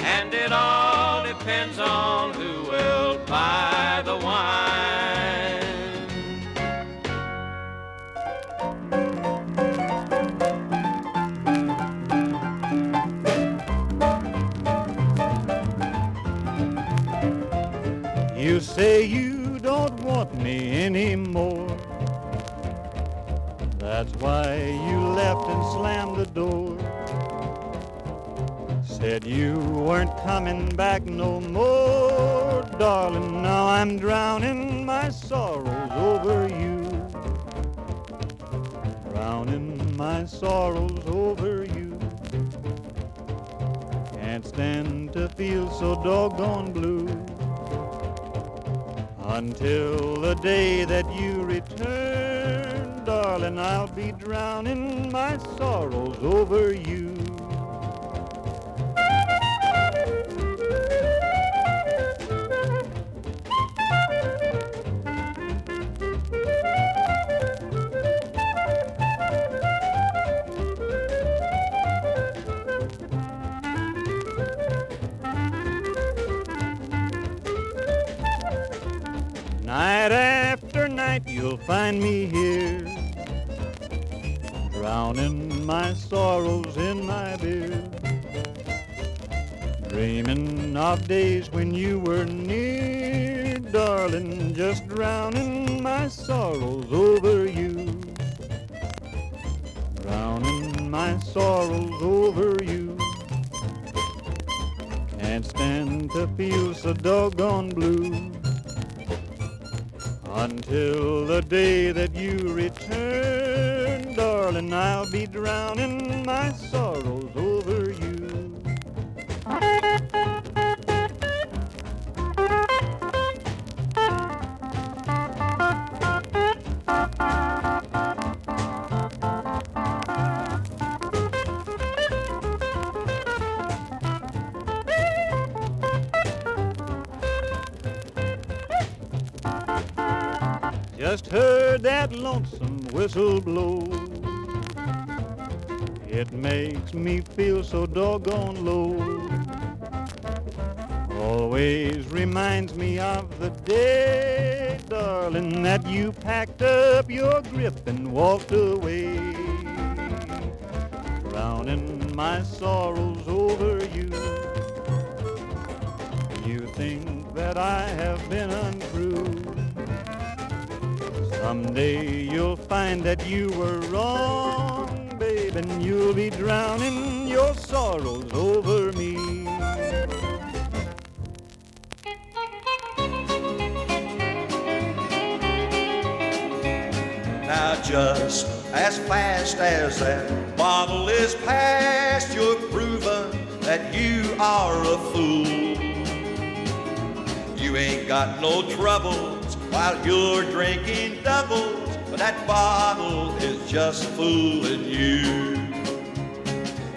and it all depends on who will buy the wine. You say you don't want me anymore, that's why you left and slammed the door. Said you weren't coming back no more, darling, now I'm drowning my sorrows over you. Drowning my sorrows over you. Can't stand to feel so doggone blue until the day that you return. Darling, I'll be drowning my sorrows over you. Night after night you'll find me here, drowning my sorrows in my beer, dreaming of days when you were near, darling, just drowning my sorrows over you, drowning my sorrows over you, can't stand to feel so doggone blue. Until the day that you return, darling, I'll be drowning my sorrows over you. Just heard that lonesome whistle blow. It makes me feel so doggone low. Always reminds me of the day, darling, that you packed up your grip and walked away. Drowning my sorrows over you. You think that I have been untrue. Someday you'll find that you were wrong, babe, and you'll be drowning your sorrows over me. Now just as fast as that bottle is passed, you're proving that you are a fool. You ain't got no trouble while you're drinking doubles, but that bottle is just fooling you.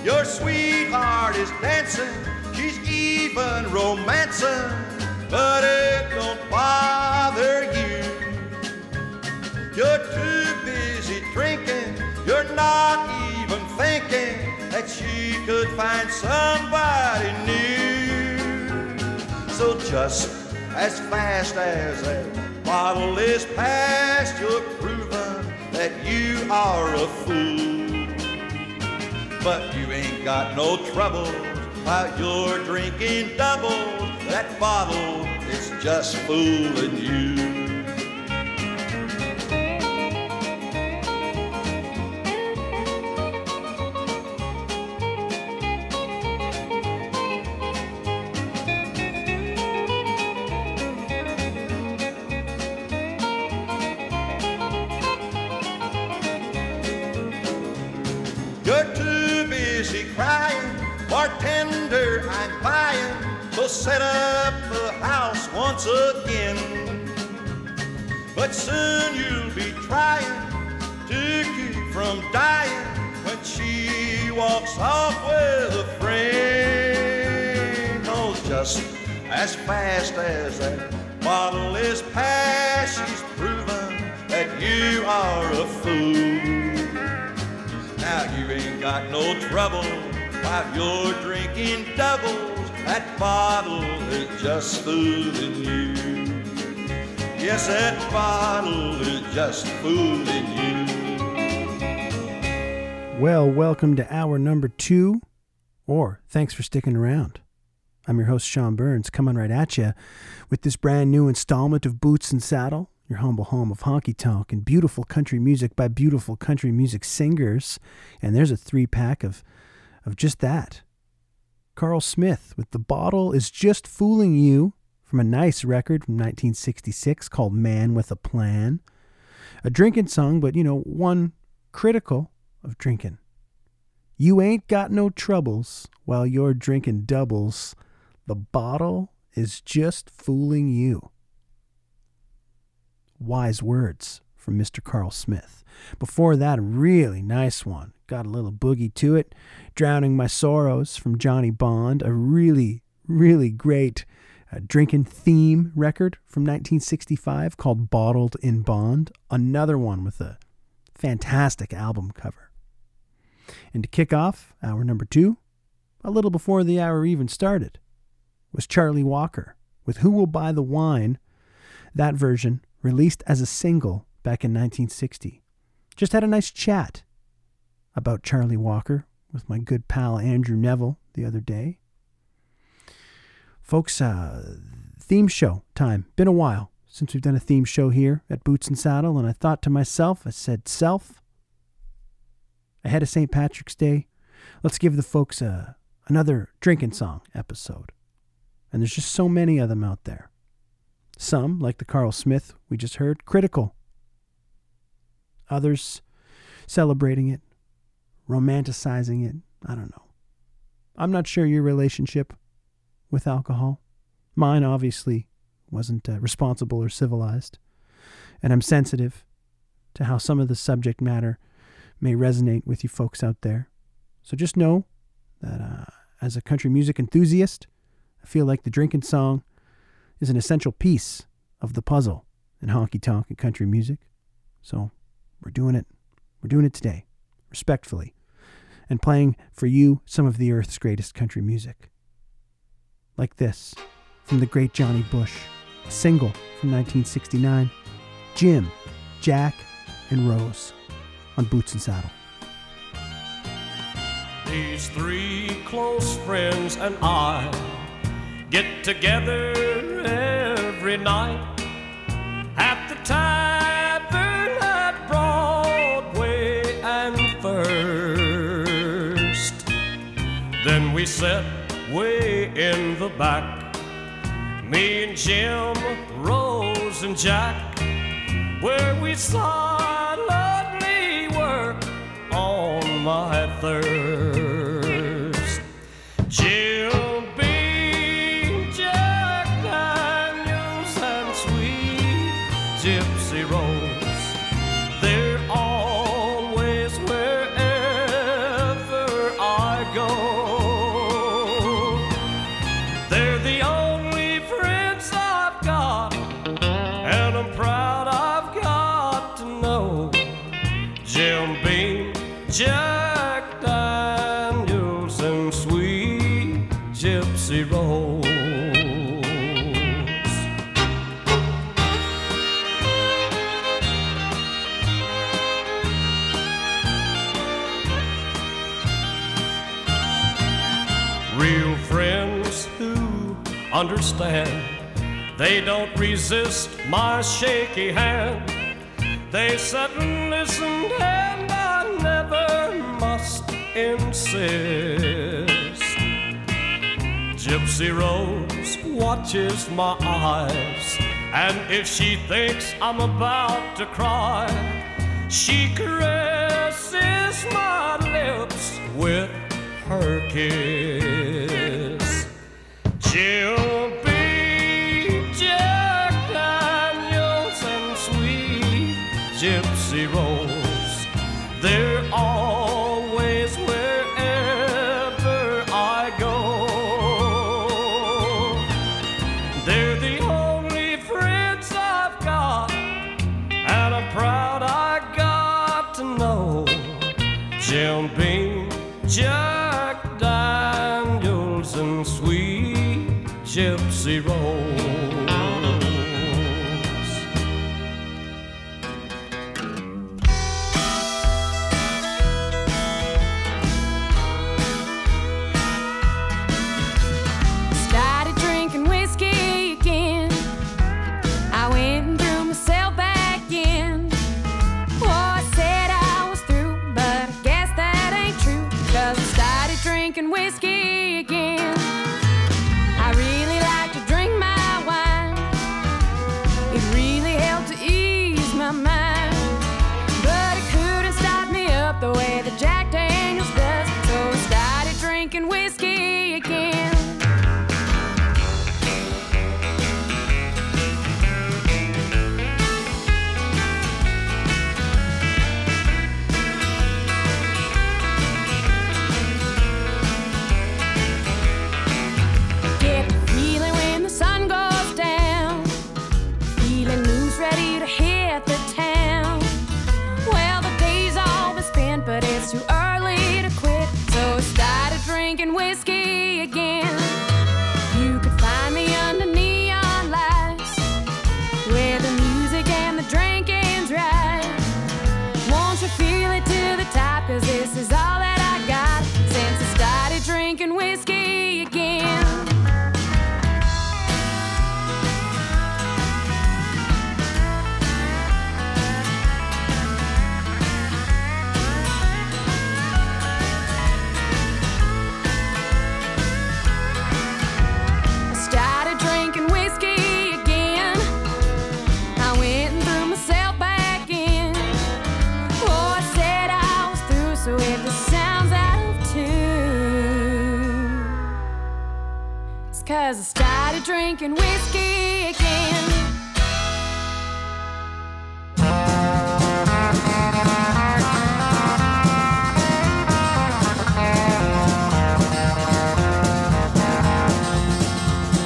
Your sweetheart is dancing, she's even romancing, but it don't bother you. You're too busy drinking, you're not even thinking that she could find somebody new. So just as fast as that bottle is past, you're proving that you are a fool. But you ain't got no trouble while you're drinking double. That bottle is just fooling you. Bartender, I'm buying, so set up the house once again. But soon you'll be trying to keep from dying when she walks off with a friend. Oh, just as fast as that bottle is passed, she's proven that you are a fool. Now you ain't got no trouble while you're drinking doubles, that bottle is just fooling you. Yes, that bottle is just fooling you. Well, welcome to hour number 2, or thanks for sticking around. I'm your host, Sean Burns, coming right at you with this brand new installment of Boots and Saddle, your humble home of honky tonk and beautiful country music by beautiful country music singers. And there's a 3-pack of just that. Carl Smith with The Bottle Is Just Fooling You from a nice record from 1966 called Man with a Plan. A drinking song, but, you know, one critical of drinking. You ain't got no troubles while you're drinking doubles. The bottle is just fooling you. Wise words from Mr. Carl Smith. Before that, a really nice one. Got a little boogie to it. Drowning My Sorrows from Johnny Bond. A really, really great drinking theme record from 1965 called Bottled in Bond. Another one with a fantastic album cover. And to kick off hour number two, a little before the hour even started, was Charlie Walker with Who Will Buy the Wine. That version released as a single back in 1960. Just had a nice chat about Charlie Walker with my good pal Andrew Neville the other day. Folks, theme show time. Been a while since we've done a theme show here at Boots and Saddle, and I thought to myself, I said, self, ahead of St. Patrick's Day, let's give the folks another drinking song episode. And there's just so many of them out there. Some, like the Carl Smith we just heard, critical. Others celebrating it, romanticizing it. I don't know. I'm not sure your relationship with alcohol. Mine, obviously, wasn't responsible or civilized. And I'm sensitive to how some of the subject matter may resonate with you folks out there. So just know that as a country music enthusiast, I feel like the drinking song is an essential piece of the puzzle in honky-tonk and country music. So we're doing it. We're doing it today, respectfully, and playing for you some of the earth's greatest country music. Like this, from the great Johnny Bush, a single from 1969, Jim, Jack, and Rose, on Boots and Saddle. These three close friends and I get together every night at the tavern at Broadway and First. Then we sit way in the back, me and Jim, Rose and Jack, where we silently work on my thirst. Jim Beam, Jack Daniels and sweet Gypsy Rose, they're always wherever I go. Jack Daniels and sweet Gypsy Rose. Real friends who understand, they don't resist my shaky hand. They sit and listen and I never must insist. Gypsy Rose watches my eyes, and if she thinks I'm about to cry, she caresses my lips with her kiss. Jill B. Jack Daniels and sweet Gypsy Rose, they're always wherever I go. They're the only friends I've got, and I'm proud I got to know Jim Beam, Jack Daniels, and sweet Gypsy Rose. Whiskey again. I really like to drink my wine. the way that Jack Daniels does. So I started drinking whiskey again. Too early to quit, so I started drinking whiskey again. You could find me under neon lights, where the music and the drinking's right. Won't you feel it to the top, 'cause this is all that I got, since I started drinking whiskey again. Cause I started drinking whiskey again.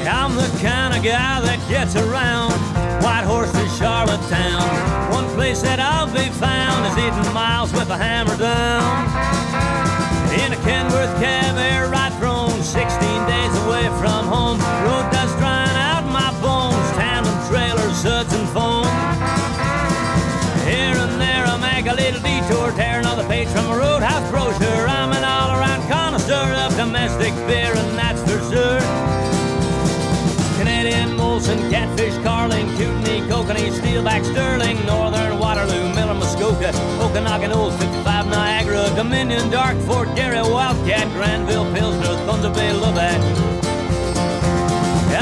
I'm the kind of guy that gets around White Horse to Charlottetown. One place that I'll be found is eating miles with a hammer down. In a Kenworth cab, air right prone, 16 days away from home. Road dust drying out my bones, town and trailers, suds and foam. Here and there I make a little detour, tear another page from a roadhouse brochure. I'm an all-around connoisseur of domestic beer, and that's for sure. Canadian Molson, Catfish, Carling, Kootenai, Kokanee, Steelback, Sterling, Northern Waterloo, Miller, Muskoka, Okanagan, Old 55, Niagara, Dominion, Dark Fort, Gary, Wildcat, Granville, Pilsner, Thunder Bay, Lubeck.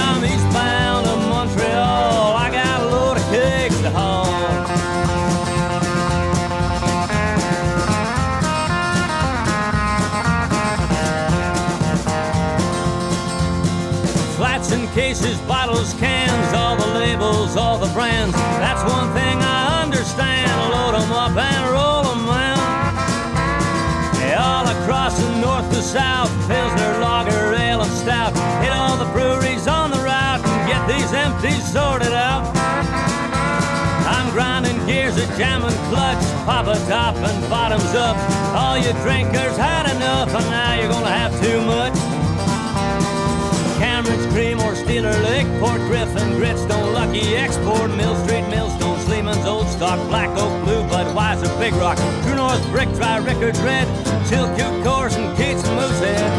I'm eastbound of Montreal, I got a load of kegs to haul. Flats and cases, bottles, cans, all the labels, all the brands. That's one thing I understand. Load 'em up and roll 'em out. Yeah, all across the north to south, Pilsner, Lager, Ale, and Stout. Hit all the breweries on the route and get these empties sorted out. I'm grinding gears at Jam and Clutch, Papa Top and Bottoms Up. All you drinkers had enough, and now you're gonna have too much. Cambridge Cream or Steeler Lick, Port Griffin, Gritstone, Lucky Export, Mill Street, Millstone, Sleeman's, Old Stock, Black Oak, Blue, Budweiser, Big Rock, True North, Brick, Dry, Rickards, Red, Chilkoot, Coors, and Keats and Moosehead.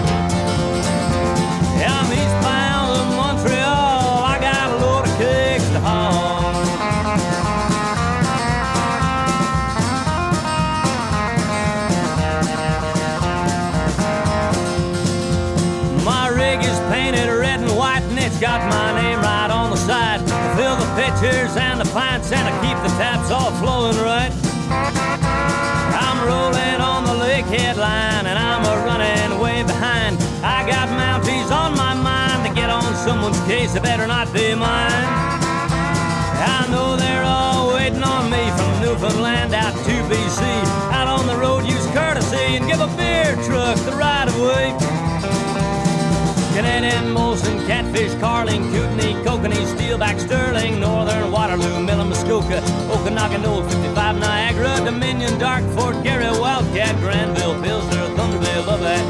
Yeah, I'm eastbound of Montreal, I got a load of kegs to haul. Got my name right on the side. I fill the pitchers and the pints, and I keep the taps all flowing right. I'm rolling on the lake headline, and I'm a running way behind. I got Mounties on my mind. To get on someone's case, it better not be mine. I know they're all waiting on me, from Newfoundland out to BC. Out on the road, use courtesy and give a beer truck the right of way. Canadian Molson, Catfish, Carling, Kootenai, Kokanee, Steelback, Sterling, Northern Waterloo, Miller, Muskoka, Okanagan, Old 55, Niagara, Dominion, Dark Fort, Gary, Wildcat, Granville, Pilsner, Thunder Bay, Lubeck.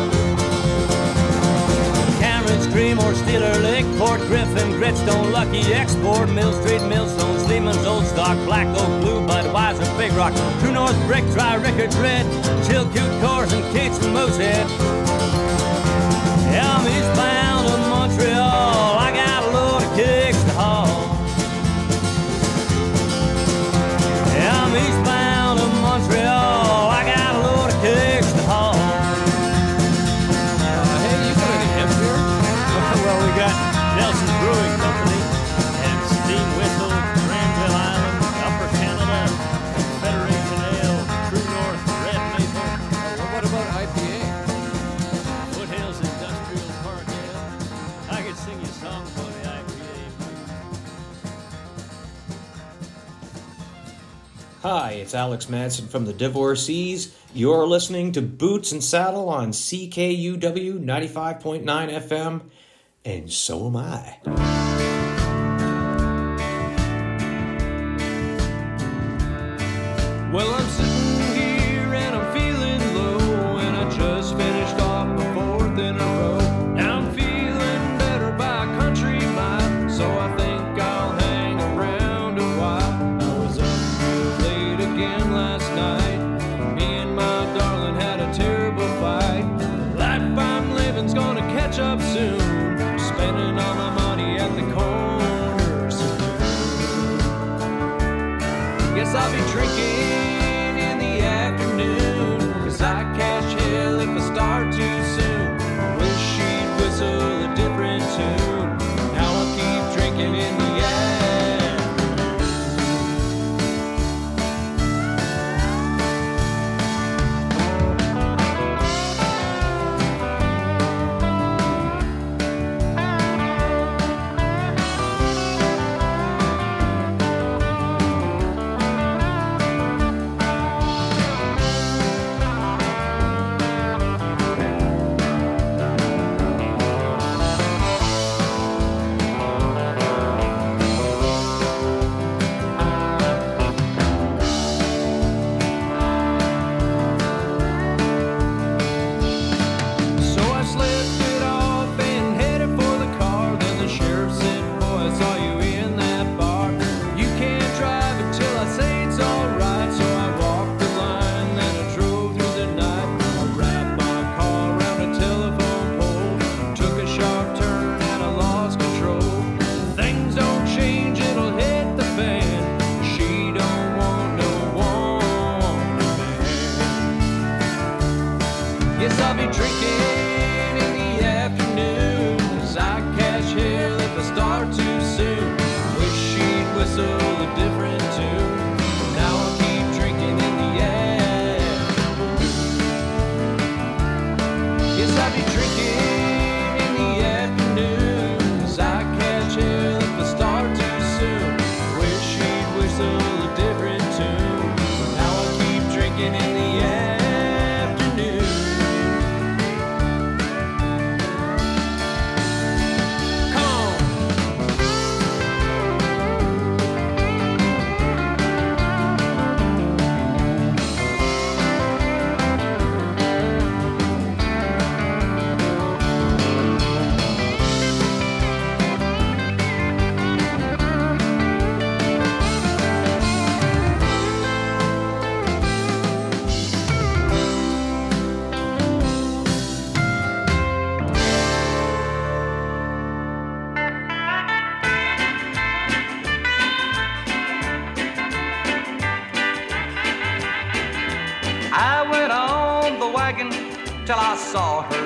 Cambridge, Cream or Steeler Lick, Port Griffin, Gritstone, Lucky Export, Mill Street, Millstone, Sleeman's, Old Stock, Black Oak, Blue, Budweiser, Big Rock, True North, Brick, Dry, Rickards, Red, Chilkoot, Coors, and Keats and Moosehead. Yeah, I'm eastbound of Montreal, I got a load of kegs to haul. Yeah, I'm eastbound of Montreal, I got a load of kegs to haul. Hey, you got any hip here? Well, we got Nelson's Brewing Company and Steam Whistle, Granville Island, Upper Canada, Federation Ale, True North, Red Maple. Hi, it's Alex Madsen from the Divorcees. You're listening to Boots and Saddle on CKUW 95.9 FM, and so am I. Well, I'm sitting here and I'm feeling low, and I just finished off my fourth in a row. Now I'm feeling better by country mile, so I think I'll hang around a while. I was up too late again last night. Me and my darling had a terrible fight. The life I'm living's gonna catch up soon. Spending all my money at the corner store. Guess I'll be drinking.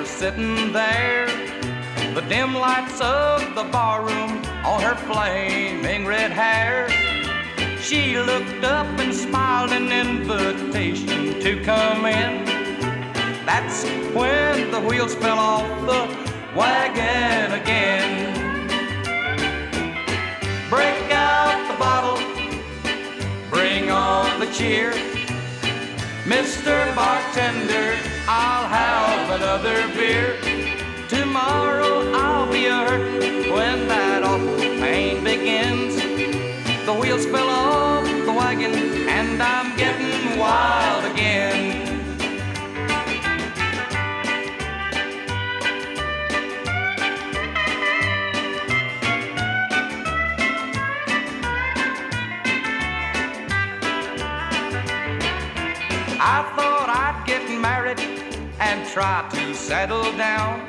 Sitting there, the dim lights of the barroom on her flaming red hair. She looked up and smiled an invitation to come in. That's when the wheels fell off the wagon again. Break out the bottle, bring on the cheer. Mr. Bartender, I'll have another beer. Tomorrow I'll be hurt when that awful pain begins. The wheels fell off the wagon and I'm getting wild again. I thought I'd get married and try to settle down,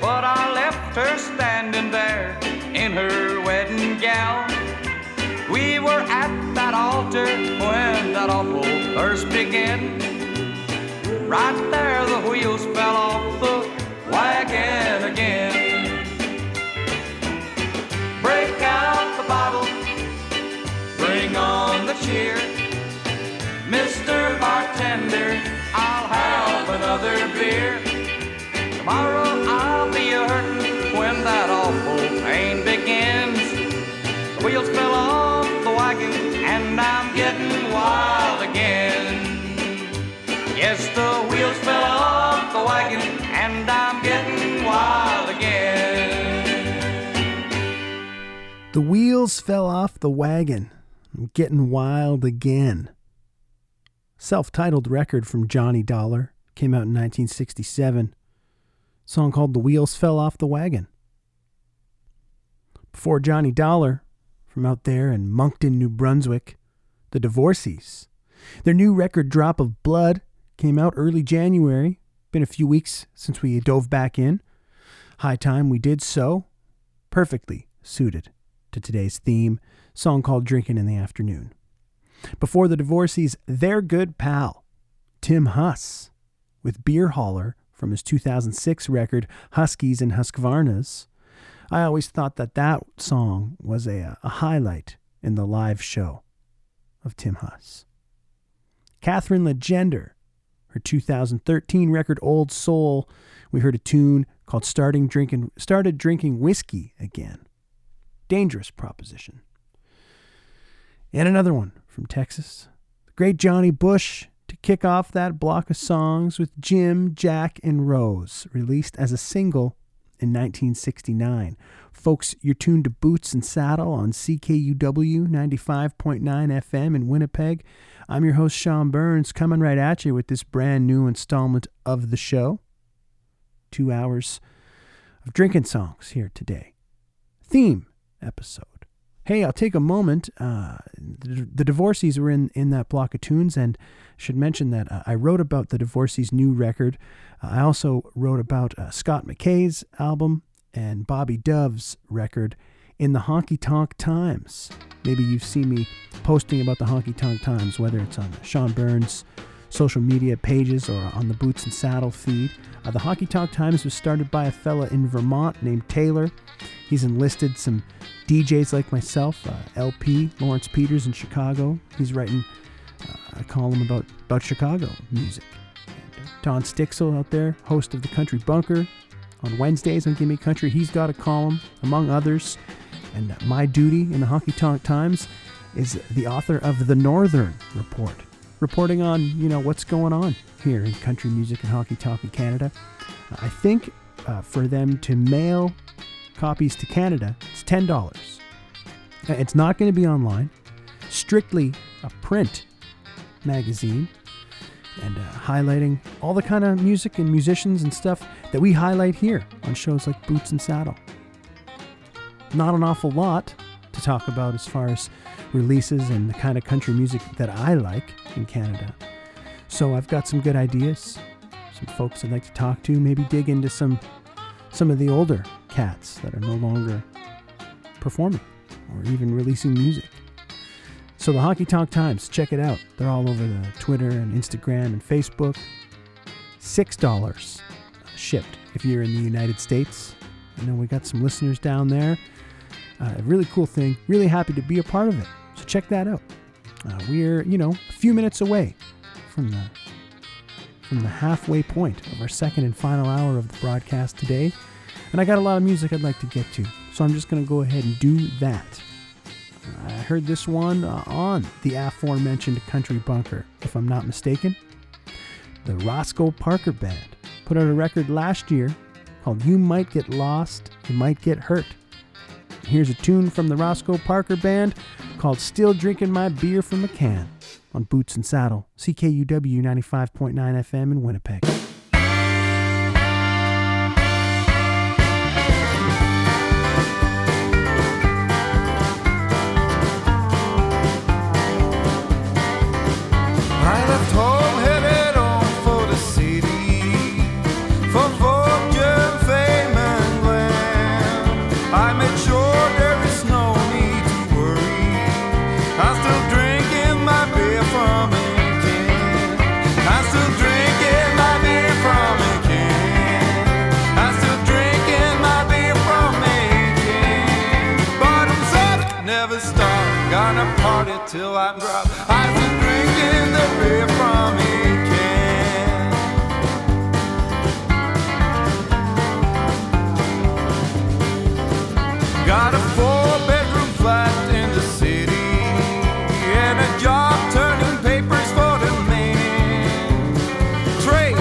but I left her standing there in her wedding gown. We were at that altar when that awful verse began. Right there the wheels fell off the wagon again. Break out the bottle, bring on the cheer. Mr. Bartender, I'll have another beer. Tomorrow I'll be hurting when that awful pain begins. The wheels fell off the wagon and I'm getting wild. wheels fell off the wagon, and I'm getting wild again. The wheels fell off the wagon. I'm getting wild again. Self-titled record from Johnny Dollar. Came out in 1967. Song called The Wheels Fell Off the Wagon. Before Johnny Dollar, from out there in Moncton, New Brunswick, the Divorcees. Their new record Drop of Blood came out early January. Been a few weeks since we dove back in. High time we did so. Perfectly suited to today's theme. Song called Drinkin' in the Afternoon. Before the Divorcees, their good pal, Tim Huss, with Beer Hauler from his 2006 record, Huskies and Husqvarnas. I always thought that that song was a highlight in the live show of Tim Huss. Catherine Legender, her 2013 record, Old Soul. We heard a tune called Started Drinking Whiskey Again. Dangerous proposition. And another one from Texas. The great Johnny Bush to kick off that block of songs with Jim, Jack, and Rose, released as a single in 1969. Folks, you're tuned to Boots and Saddle on CKUW 95.9 FM in Winnipeg. I'm your host, Sean Burns, coming right at you with this brand new installment of the show. 2 hours of drinking songs here today. Theme episode. Hey, I'll take a moment. The Divorcees were in that block of tunes, and should mention that I wrote about the Divorcees' new record. I also wrote about Scott McKay's album and Bobby Dove's record, In the Honky Tonk Times. Maybe you've seen me posting about the Honky Tonk Times, whether it's on Sean Burns' social media pages or on the Boots and Saddle feed. The Honky Tonk Times was started by a fella in Vermont named Taylor. He's enlisted some DJs like myself, LP, Lawrence Peters in Chicago. He's writing a column about Chicago music. And Don Stixel out there, host of the Country Bunker. On Wednesdays on Gimme Country, he's got a column, among others. And my duty in the Honky Tonk Times is the author of The Northern Report, reporting on, you know, what's going on here in country music and honky tonk in Canada. I think for them to mail copies to Canada, it's $10. It's not going to be online. Strictly a print magazine, and highlighting all the kind of music and musicians and stuff that we highlight here on shows like Boots and Saddle. Not an awful lot to talk about as far as releases and the kind of country music that I like in Canada. So I've got some good ideas, some folks I'd like to talk to, maybe dig into some of the older cats that are no longer performing or even releasing music. So the Honky Tonk Times, check it out. They're all over the Twitter and Instagram and Facebook. $6 shipped if you're in the United States. I know we got some listeners down there. A really cool thing. Really happy to be a part of it. So check that out. We're, you know, a few minutes away from the halfway point of our second and final hour of the broadcast today. And I got a lot of music I'd like to get to. So I'm just going to go ahead and do that. I heard this one on the aforementioned Country Bunker, if I'm not mistaken. The Roscoe Parker Band put out a record last year called You Might Get Lost, You Might Get Hurt. Here's a tune from the Roscoe Parker Band called Still Drinking My Beer from a Can on Boots and Saddle, CKUW 95.9 FM in Winnipeg. I left home headed on for the city, for fortune, fame, and glam. I made sure till I drop. I've been drinking the beer from a can. Got a 4-bedroom flat in the city, and a job turning papers for the man. Trade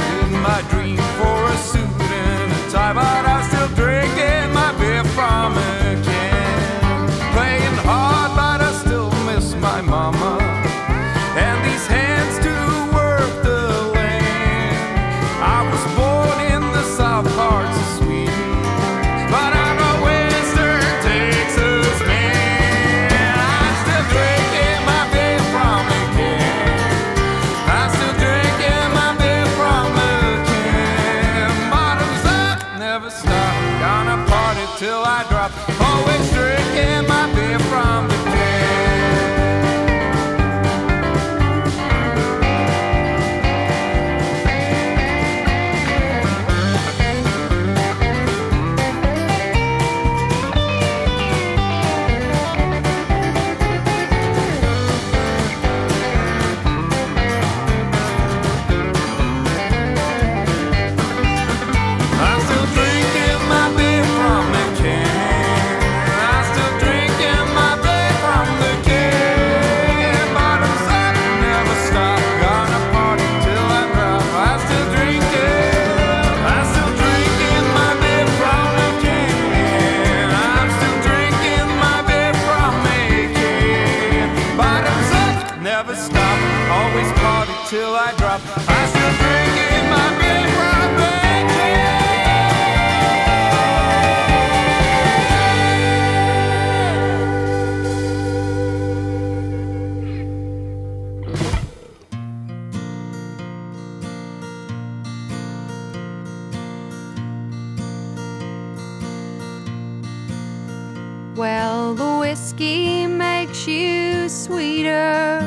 Well, the whiskey makes you sweeter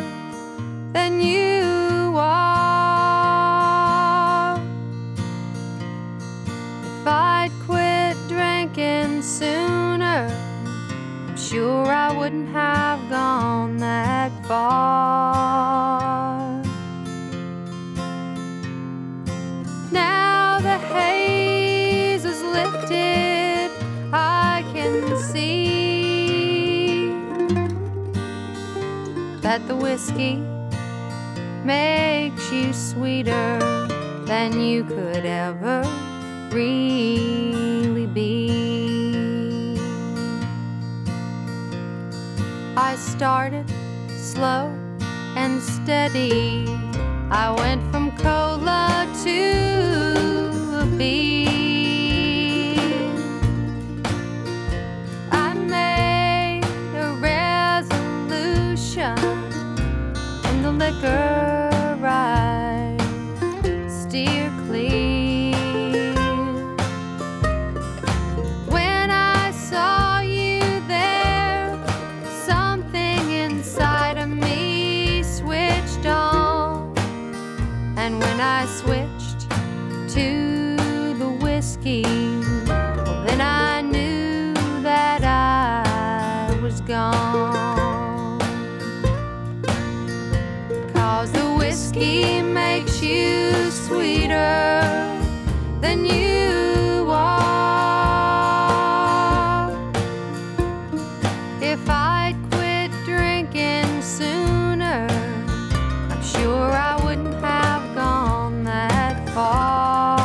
than you are. If I'd quit drinking sooner, I'm sure I wouldn't have gone that far. Now the haze is lifted, I can see that the whiskey makes you sweeter than you could ever really be. I started slow and steady. I went from cola to a bee. I made a resolution. The liquor right, steer clean. When I saw you there, something inside of me switched on. And when I switched to the whiskey, well, then I knew that I was gone. The whiskey makes you sweeter than you are. If I'd quit drinking sooner, I'm sure I wouldn't have gone that far.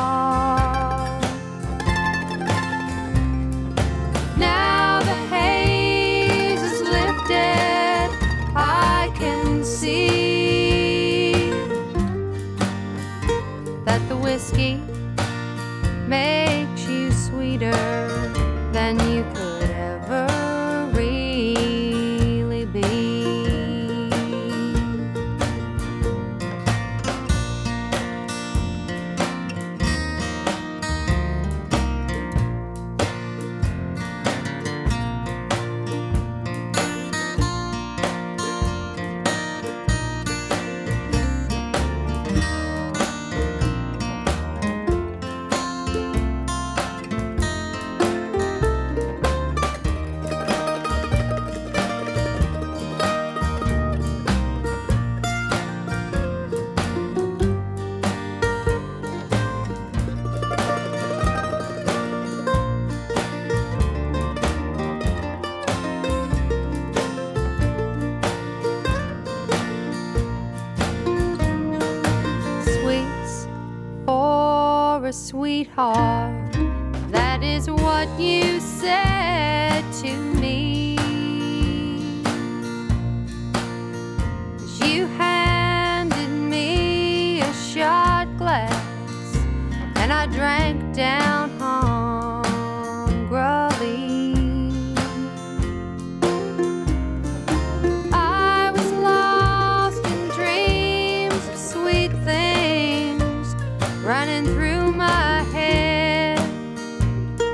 Now the haze is lifted, I can see whiskey makes you sweeter than you could ever really be. Sweetheart, that is what you said to me. You handed me a shot glass, and I drank down hungrily. I was lost in dreams of sweet things running through.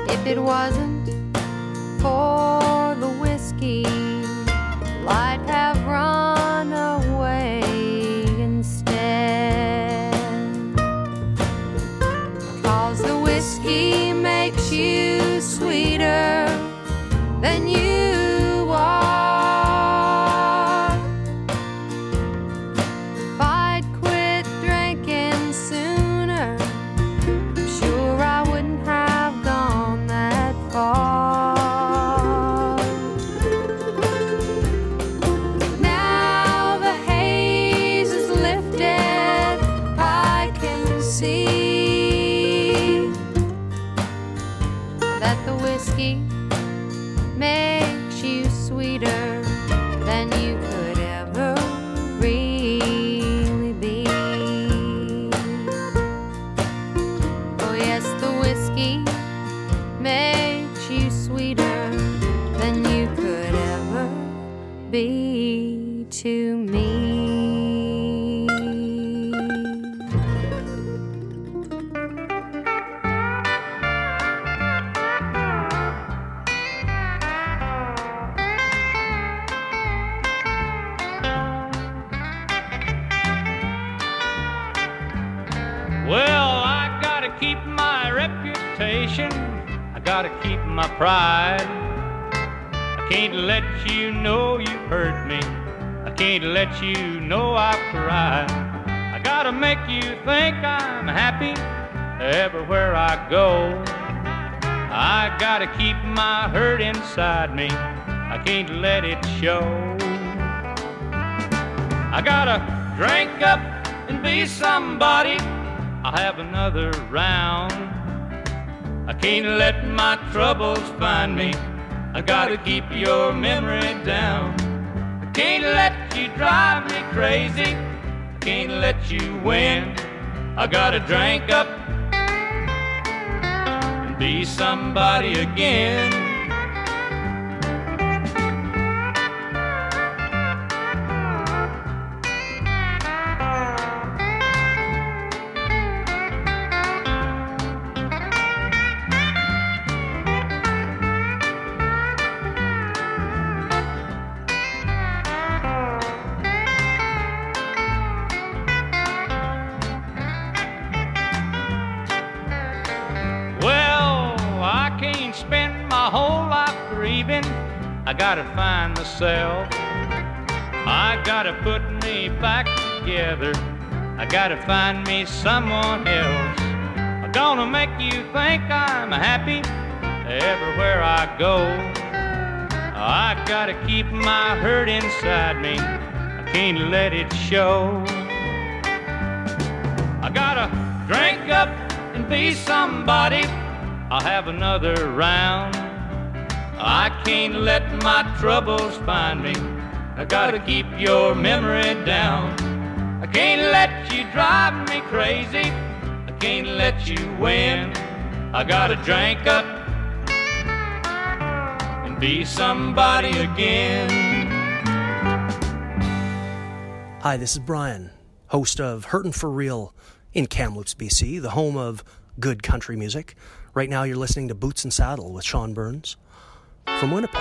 If it wasn't for the whiskey, I'd have run away instead. 'Cause the whiskey makes you sweeter than you are. If I'd quit drinking sooner, I'm sure I wouldn't have gone far. Now the haze is lifted, I can see that the whiskey makes you sweeter than you could ever really be. Oh yes, the whiskey makes you sweeter than you could ever be to me. keep my reputation, I gotta keep my pride. I can't let you know you hurt me, I can't let you know I've cried. I gotta make you think I'm happy everywhere I go. I gotta keep my hurt inside me, I can't let it show. I gotta drink up and be somebody, I'll have another round. I can't let my troubles find me, I gotta keep your memory down. I can't let you drive me crazy, I can't let you win. I gotta drink up and be somebody again. I gotta find myself, I gotta put me back together, I gotta find me someone else. I'm gonna make you think I'm happy everywhere I go. I gotta keep my hurt inside me, I can't let it show. I gotta drink up and be somebody, I'll have another round. I can't let my troubles find me, I gotta keep your memory down. I can't let you drive me crazy, I can't let you win. I gotta drink up and be somebody again. Hi, this is Brian, host of Hurtin' For Real in Kamloops, BC, the home of good country music. Right now you're listening to Boots and Saddle with Sean Burns from Winnipeg.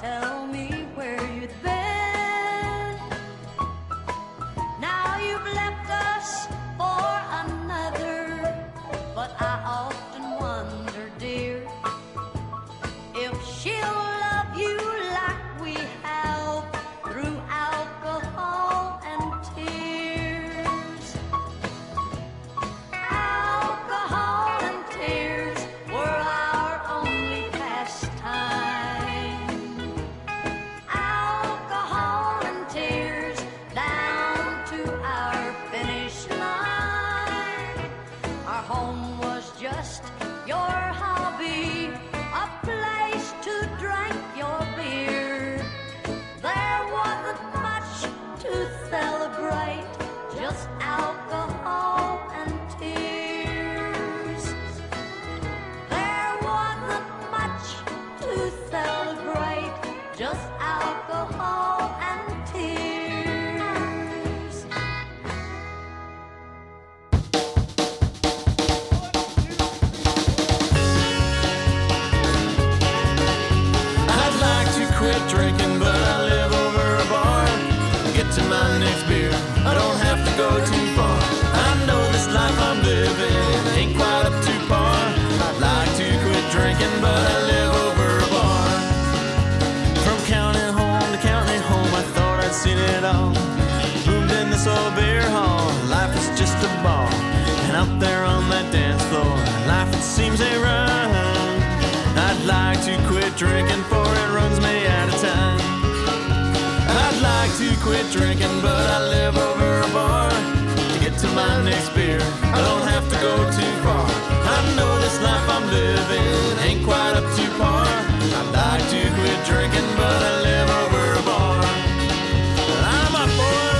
Tell me where you've been. seen it all. Moved in this old beer hall, life is just a ball. And up there on that dance floor, life it seems a rhyme. I'd like to quit drinking, for it runs me out of time. I'd like to quit drinking, but I live over a bar. To get to my next beer, I don't have to go too far. I know this life I'm living ain't quite up to par. I'd like to quit drinking, but I live over a bar. I'm a boy.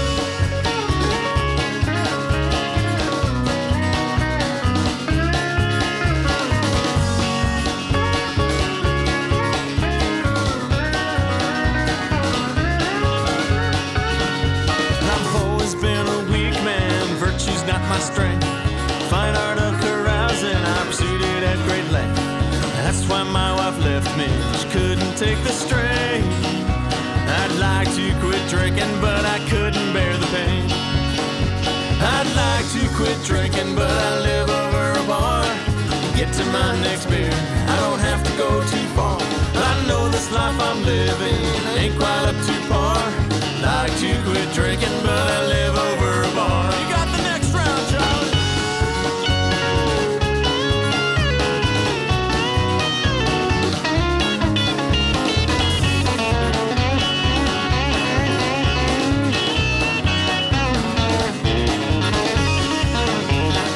Not my strength, fine art of carousing I pursued it at great length. That's why my wife left me, she couldn't take the strain. I'd like to quit drinking, but I couldn't bear the pain. I'd like to quit drinking, but I live over a bar. Get to my next beer, I don't have to go too far. I know this life I'm living ain't quite up to par. Like to quit drinking, but I live over a bar. You got the next round, John.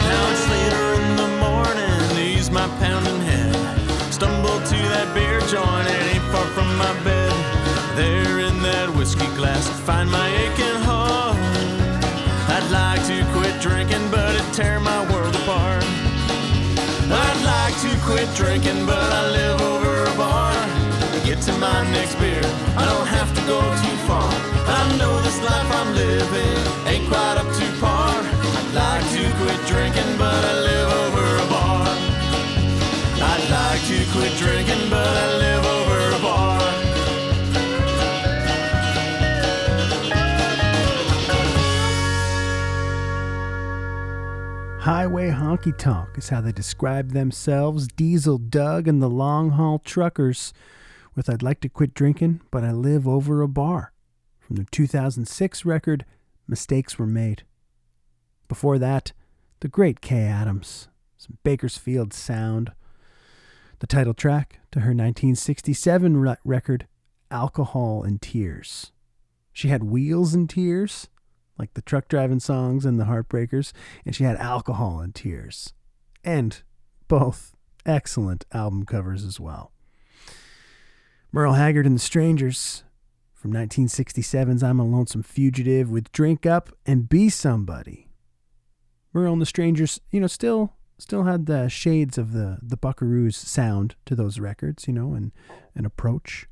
Now it's later in the morning, to ease my pounding head. Stumbled to that beer joint, it ain't far from my bed. There in that whiskey glass, I find my aching heart. I'd like to quit drinking, but it tear my world apart. I'd like to quit drinking, but I live over a bar. Get to my next beer, I don't have to go too far. I know this life I'm living ain't quite up to par. I'd like to quit drinking, but I live over a bar. I'd like to quit drinking, but I live over a bar. Highway Honky Tonk is how they describe themselves, Diesel Doug and the Long Haul Truckers, with I'd Like to Quit Drinking, But I Live Over a Bar, from their 2006 record, Mistakes Were Made. Before that, the great Kay Adams, some Bakersfield sound. The title track to her 1967 record, Alcohol and Tears. She had wheels and tears, like the truck driving songs and the Heartbreakers, and she had alcohol and tears. And both excellent album covers as well. Merle Haggard and the Strangers from 1967's I'm a Lonesome Fugitive with Drink Up and Be Somebody. Merle and the Strangers, you know, still had the shades of the Buckaroos sound to those records, you know, and an approach.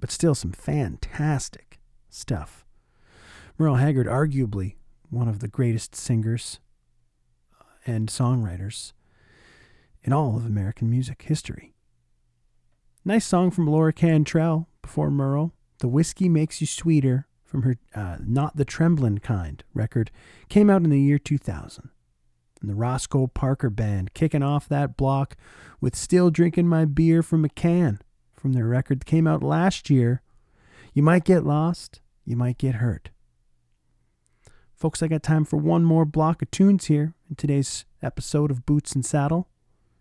But still some fantastic stuff. Merle Haggard, arguably one of the greatest singers and songwriters in all of American music history. Nice song from Laura Cantrell before Merle. The Whiskey Makes You Sweeter from her Not the Tremblin' Kind record came out in the year 2000. And the Roscoe Parker Band kicking off that block with Still Drinking My Beer from a Can from their record that came out last year. You might get lost, you might get hurt. Folks, I got time for one more block of tunes here in today's episode of Boots and Saddle.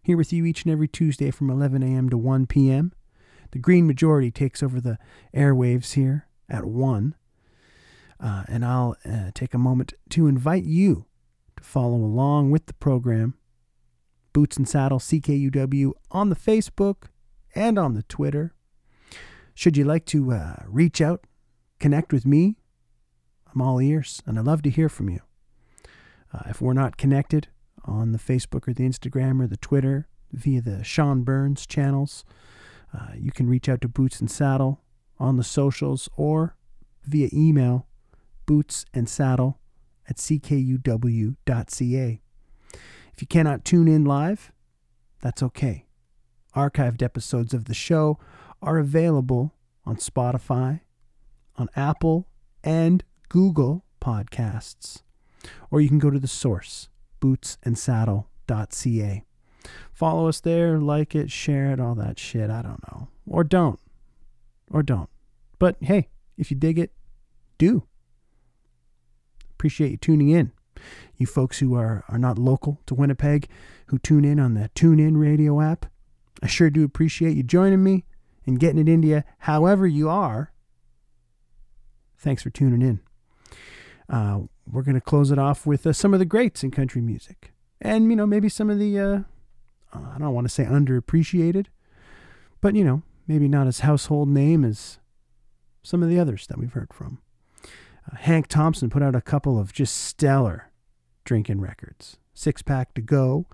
Here with you each and every Tuesday from 11 a.m. to 1 p.m. The Green Majority takes over the airwaves here at 1. And I'll take a moment to invite you to follow along with the program. Boots and Saddle, CKUW, on the Facebook and on the Twitter. Should you like to reach out, connect with me, I'm all ears, and I'd love to hear from you. If we're not connected on the Facebook or the Instagram or the Twitter via the Sean Burns channels, you can reach out to Boots and Saddle on the socials or via email, bootsandsaddle@ckUW.ca. If you cannot tune in live, that's okay. Archived episodes of the show are available on Spotify, on Apple, and Google Podcasts, or you can go to the source, bootsandsaddle.ca. Follow us there, like it, share it, all that shit. I don't know. Or don't. But hey, if you dig it, do. Appreciate you tuning in. You folks who are not local to Winnipeg, who tune in on the TuneIn radio app, I sure do appreciate you joining me and getting it into you however you are. Thanks for tuning in. We're going to close it off with some of the greats in country music. And, you know, maybe some of the, I don't want to say underappreciated, but, you know, maybe not as household name as some of the others that we've heard from. Hank Thompson put out a couple of just stellar drinking records. Six Pack to Go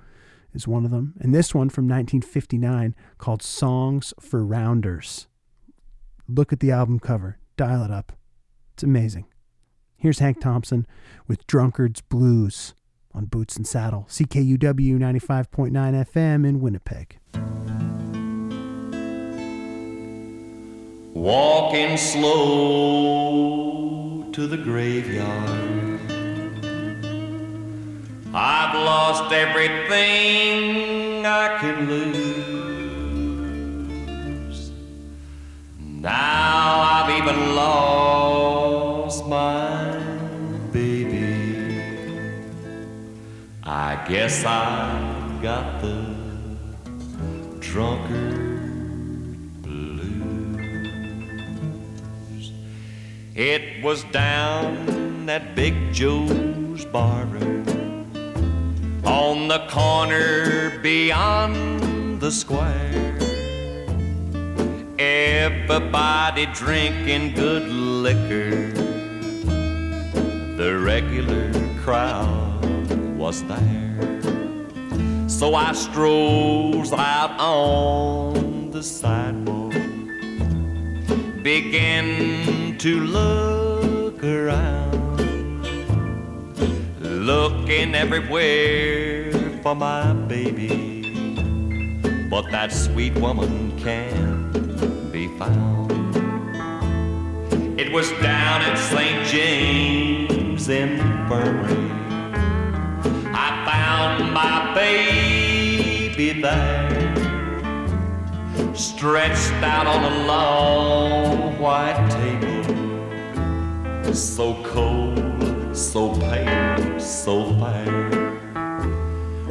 is one of them. And this one from 1959 called Songs for Rounders. Look at the album cover. Dial it up. It's amazing. Here's Hank Thompson with Drunkard's Blues on Boots and Saddle. CKUW 95.9 FM in Winnipeg. Walking slow to the graveyard, I've lost everything I can lose. Now I've even lost my baby. I guess I got the drunkard blues. It was down at Big Joe's bar room, on the corner beyond the square. Everybody drinking good liquor, the regular crowd was there. So I strolls out on the sidewalk, began to look around, looking everywhere for my baby, but that sweet woman can't be found. It was down at St. James Infirmary, I found my baby there, stretched out on a long white table, so cold, so pale, so fair.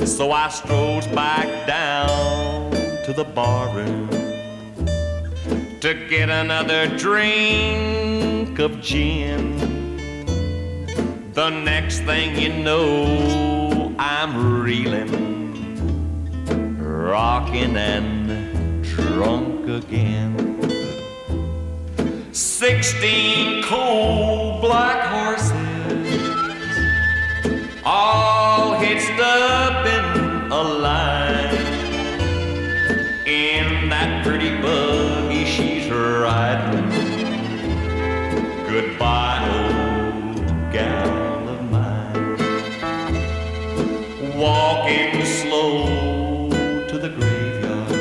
So I strolls back down to the bar room to get another drink of gin. The next thing you know, I'm reeling, rocking and drunk again. 16 cold black horses, all hitched up in a line. In that pretty buggy she's riding, goodbye, old gal of mine. Walking slow to the graveyard,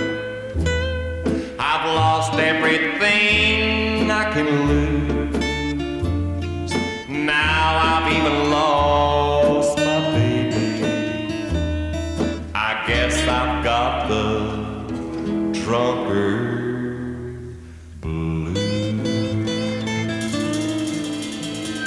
I've lost everything I can lose. Now I've even lost drunkard blues. $2 bottles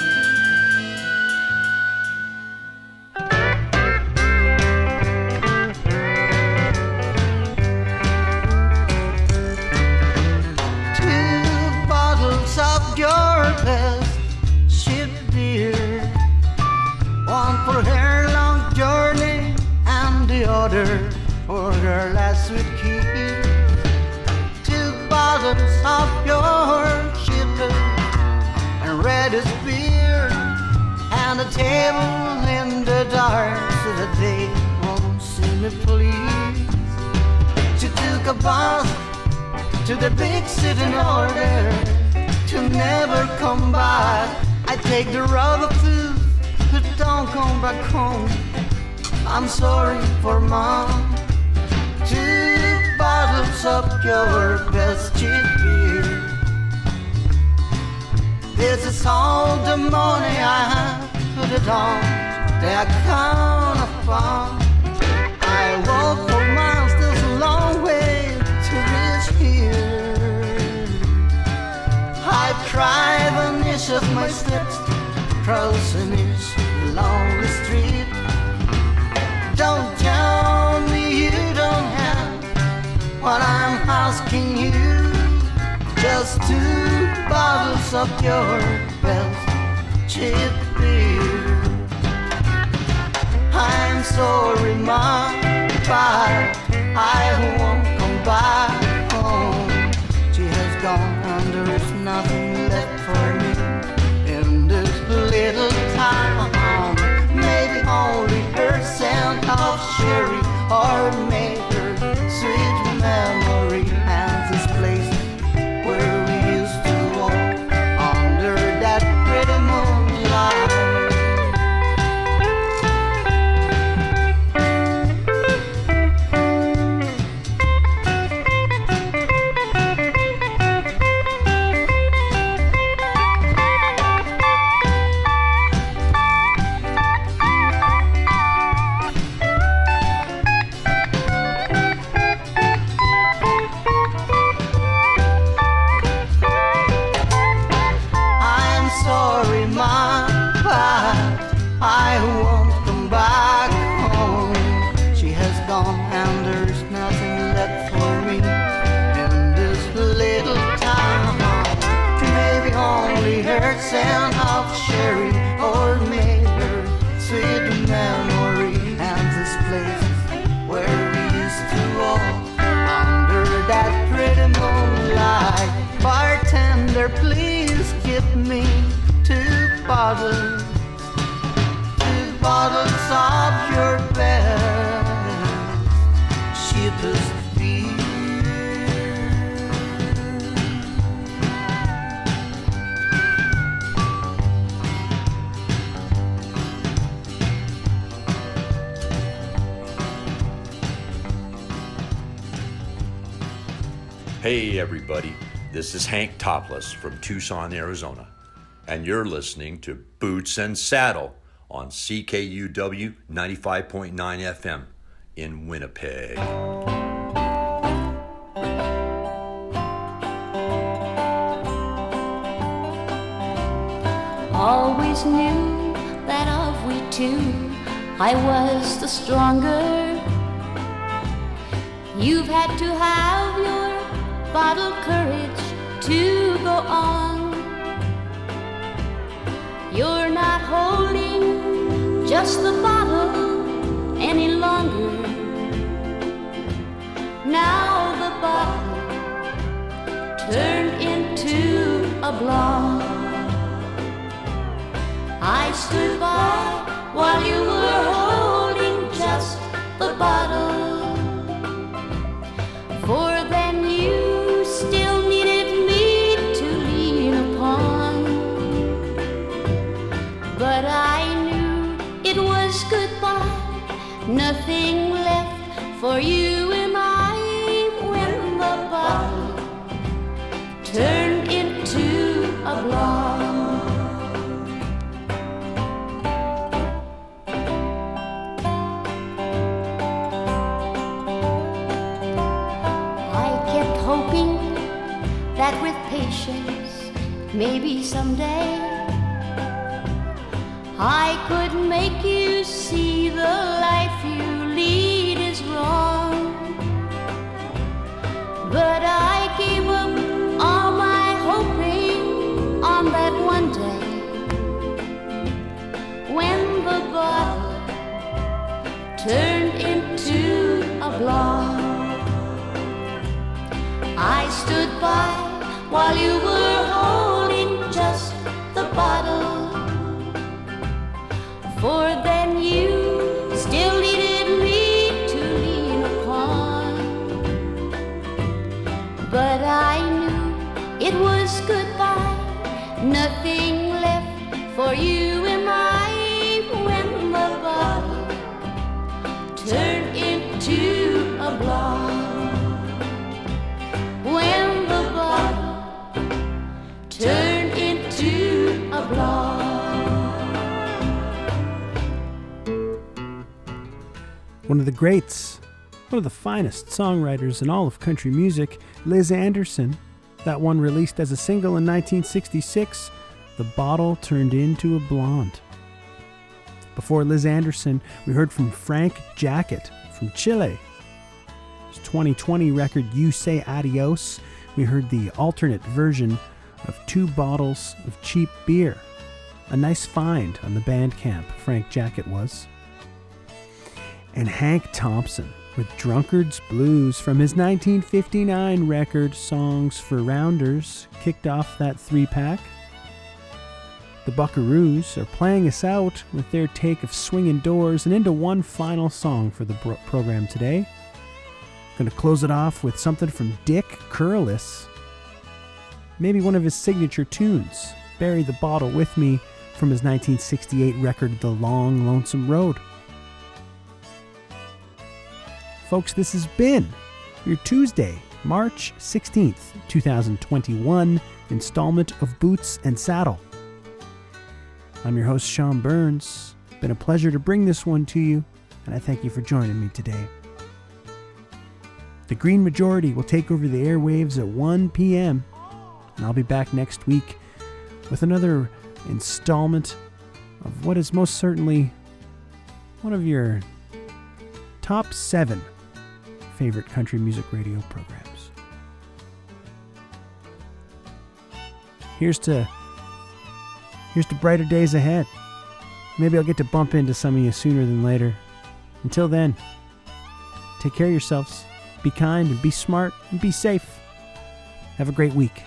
of your best ship beer, one for her long journey and the other for her last sweet kiss. $2 bottles of your shipping and reddest beer, and a table in the dark so that they won't see me please. She took a bus to the big city in order to never come back. I take the road of fools who don't come back home. I'm sorry for mom. $2 bottles of your best cheap beer. This is all the money I have put it on the account of fun. I walk for miles, there's a long way to reach here. I drive on finish of my script, crossing is along the street. Don't tell me you don't have what I'm asking you. Just 2 bottles of your best cheap beer. I'm sorry, Ma, but I won't come back home. She has gone and there's nothing left for me in this little town. Maybe only her scent of sherry or maybe her sweet memory and this place where we used to walk under that pretty moonlight. Sound of sherry or maybe sweet memory and this place where we used to walk under that pretty moonlight. Bartender, please give me 2 bottles, 2 bottles of your best cheapest beer. Hey everybody, this is Hank Topless from Tucson, Arizona, and you're listening to Boots and Saddle on CKUW 95.9 FM in Winnipeg. Always knew that of we two, I was the stronger. You've had to have your bottle courage to go on. You're not holding just the bottle any longer. Now the bottle turned into a blonde. I stood by while you were holding just the bottle. For then you still needed me to lean upon, but I knew it was goodbye, nothing left for you and I when the bottle turned into a blonde. I kept hoping that with patience, maybe someday I could make you see the life you lead is wrong. But I gave up all my hoping on that one day when the bottle turned into a blonde. I stood by while you were holding just the bottle, for then you still needed me to lean upon. But I knew it was goodbye, nothing left for you and I when the bottle turned into a blonde. When the bottle turn into a blonde. One of the greats, one of the finest songwriters in all of country music, Liz Anderson. That one released as a single in 1966, the bottle turned into a blonde. Before Liz Anderson, we heard from Frank Jacket from Chile. His 2020 record, You Say Adios, we heard the alternate version of 2 bottles of cheap beer. A nice find on the Bandcamp, Frank Jacket was. And Hank Thompson with Drunkard's Blues from his 1959 record, Songs for Rounders, kicked off that 3-pack. The Buckaroos are playing us out with their take of Swingin' Doors and into one final song for the program today. Going to close it off with something from Dick Curlis. Maybe one of his signature tunes, Bury the Bottle With Me, from his 1968 record, The Long Lonesome Road. Folks, this has been your Tuesday, March 16th, 2021 installment of Boots and Saddle. I'm your host, Sean Burns. Been a pleasure to bring this one to you, and I thank you for joining me today. The Green Majority will take over the airwaves at 1 p.m., and I'll be back next week with another installment of what is most certainly one of your top 7 favorite country music radio programs. Here's to brighter days ahead. Maybe I'll get to bump into some of you sooner than later. Until then, take care of yourselves. Be kind and be smart and be safe. Have a great week.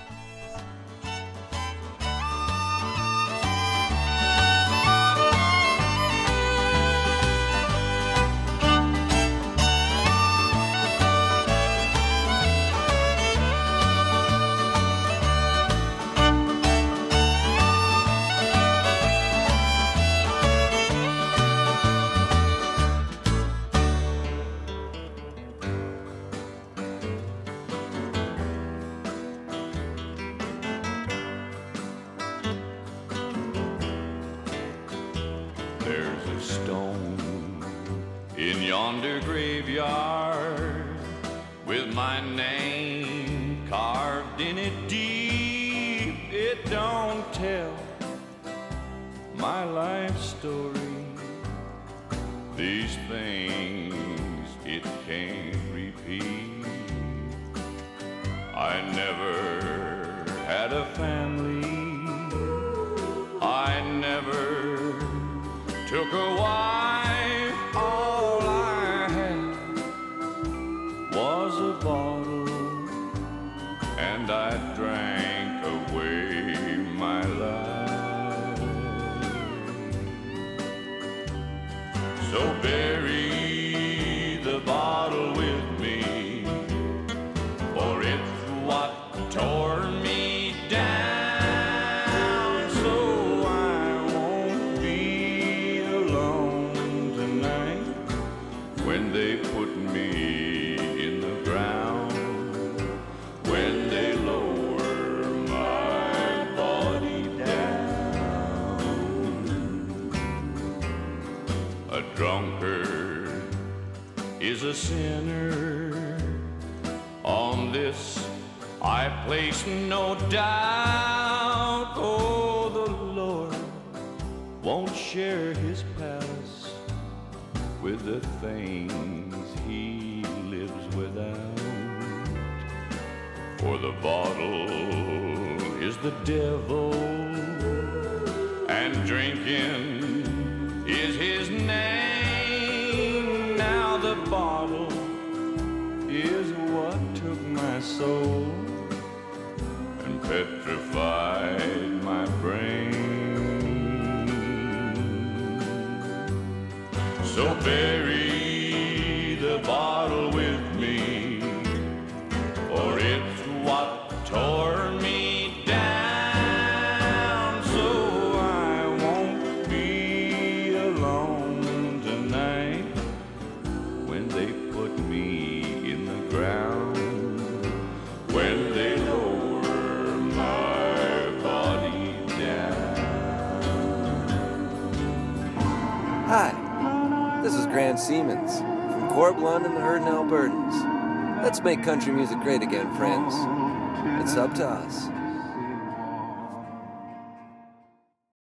Make country music great again, friends. It's up to us.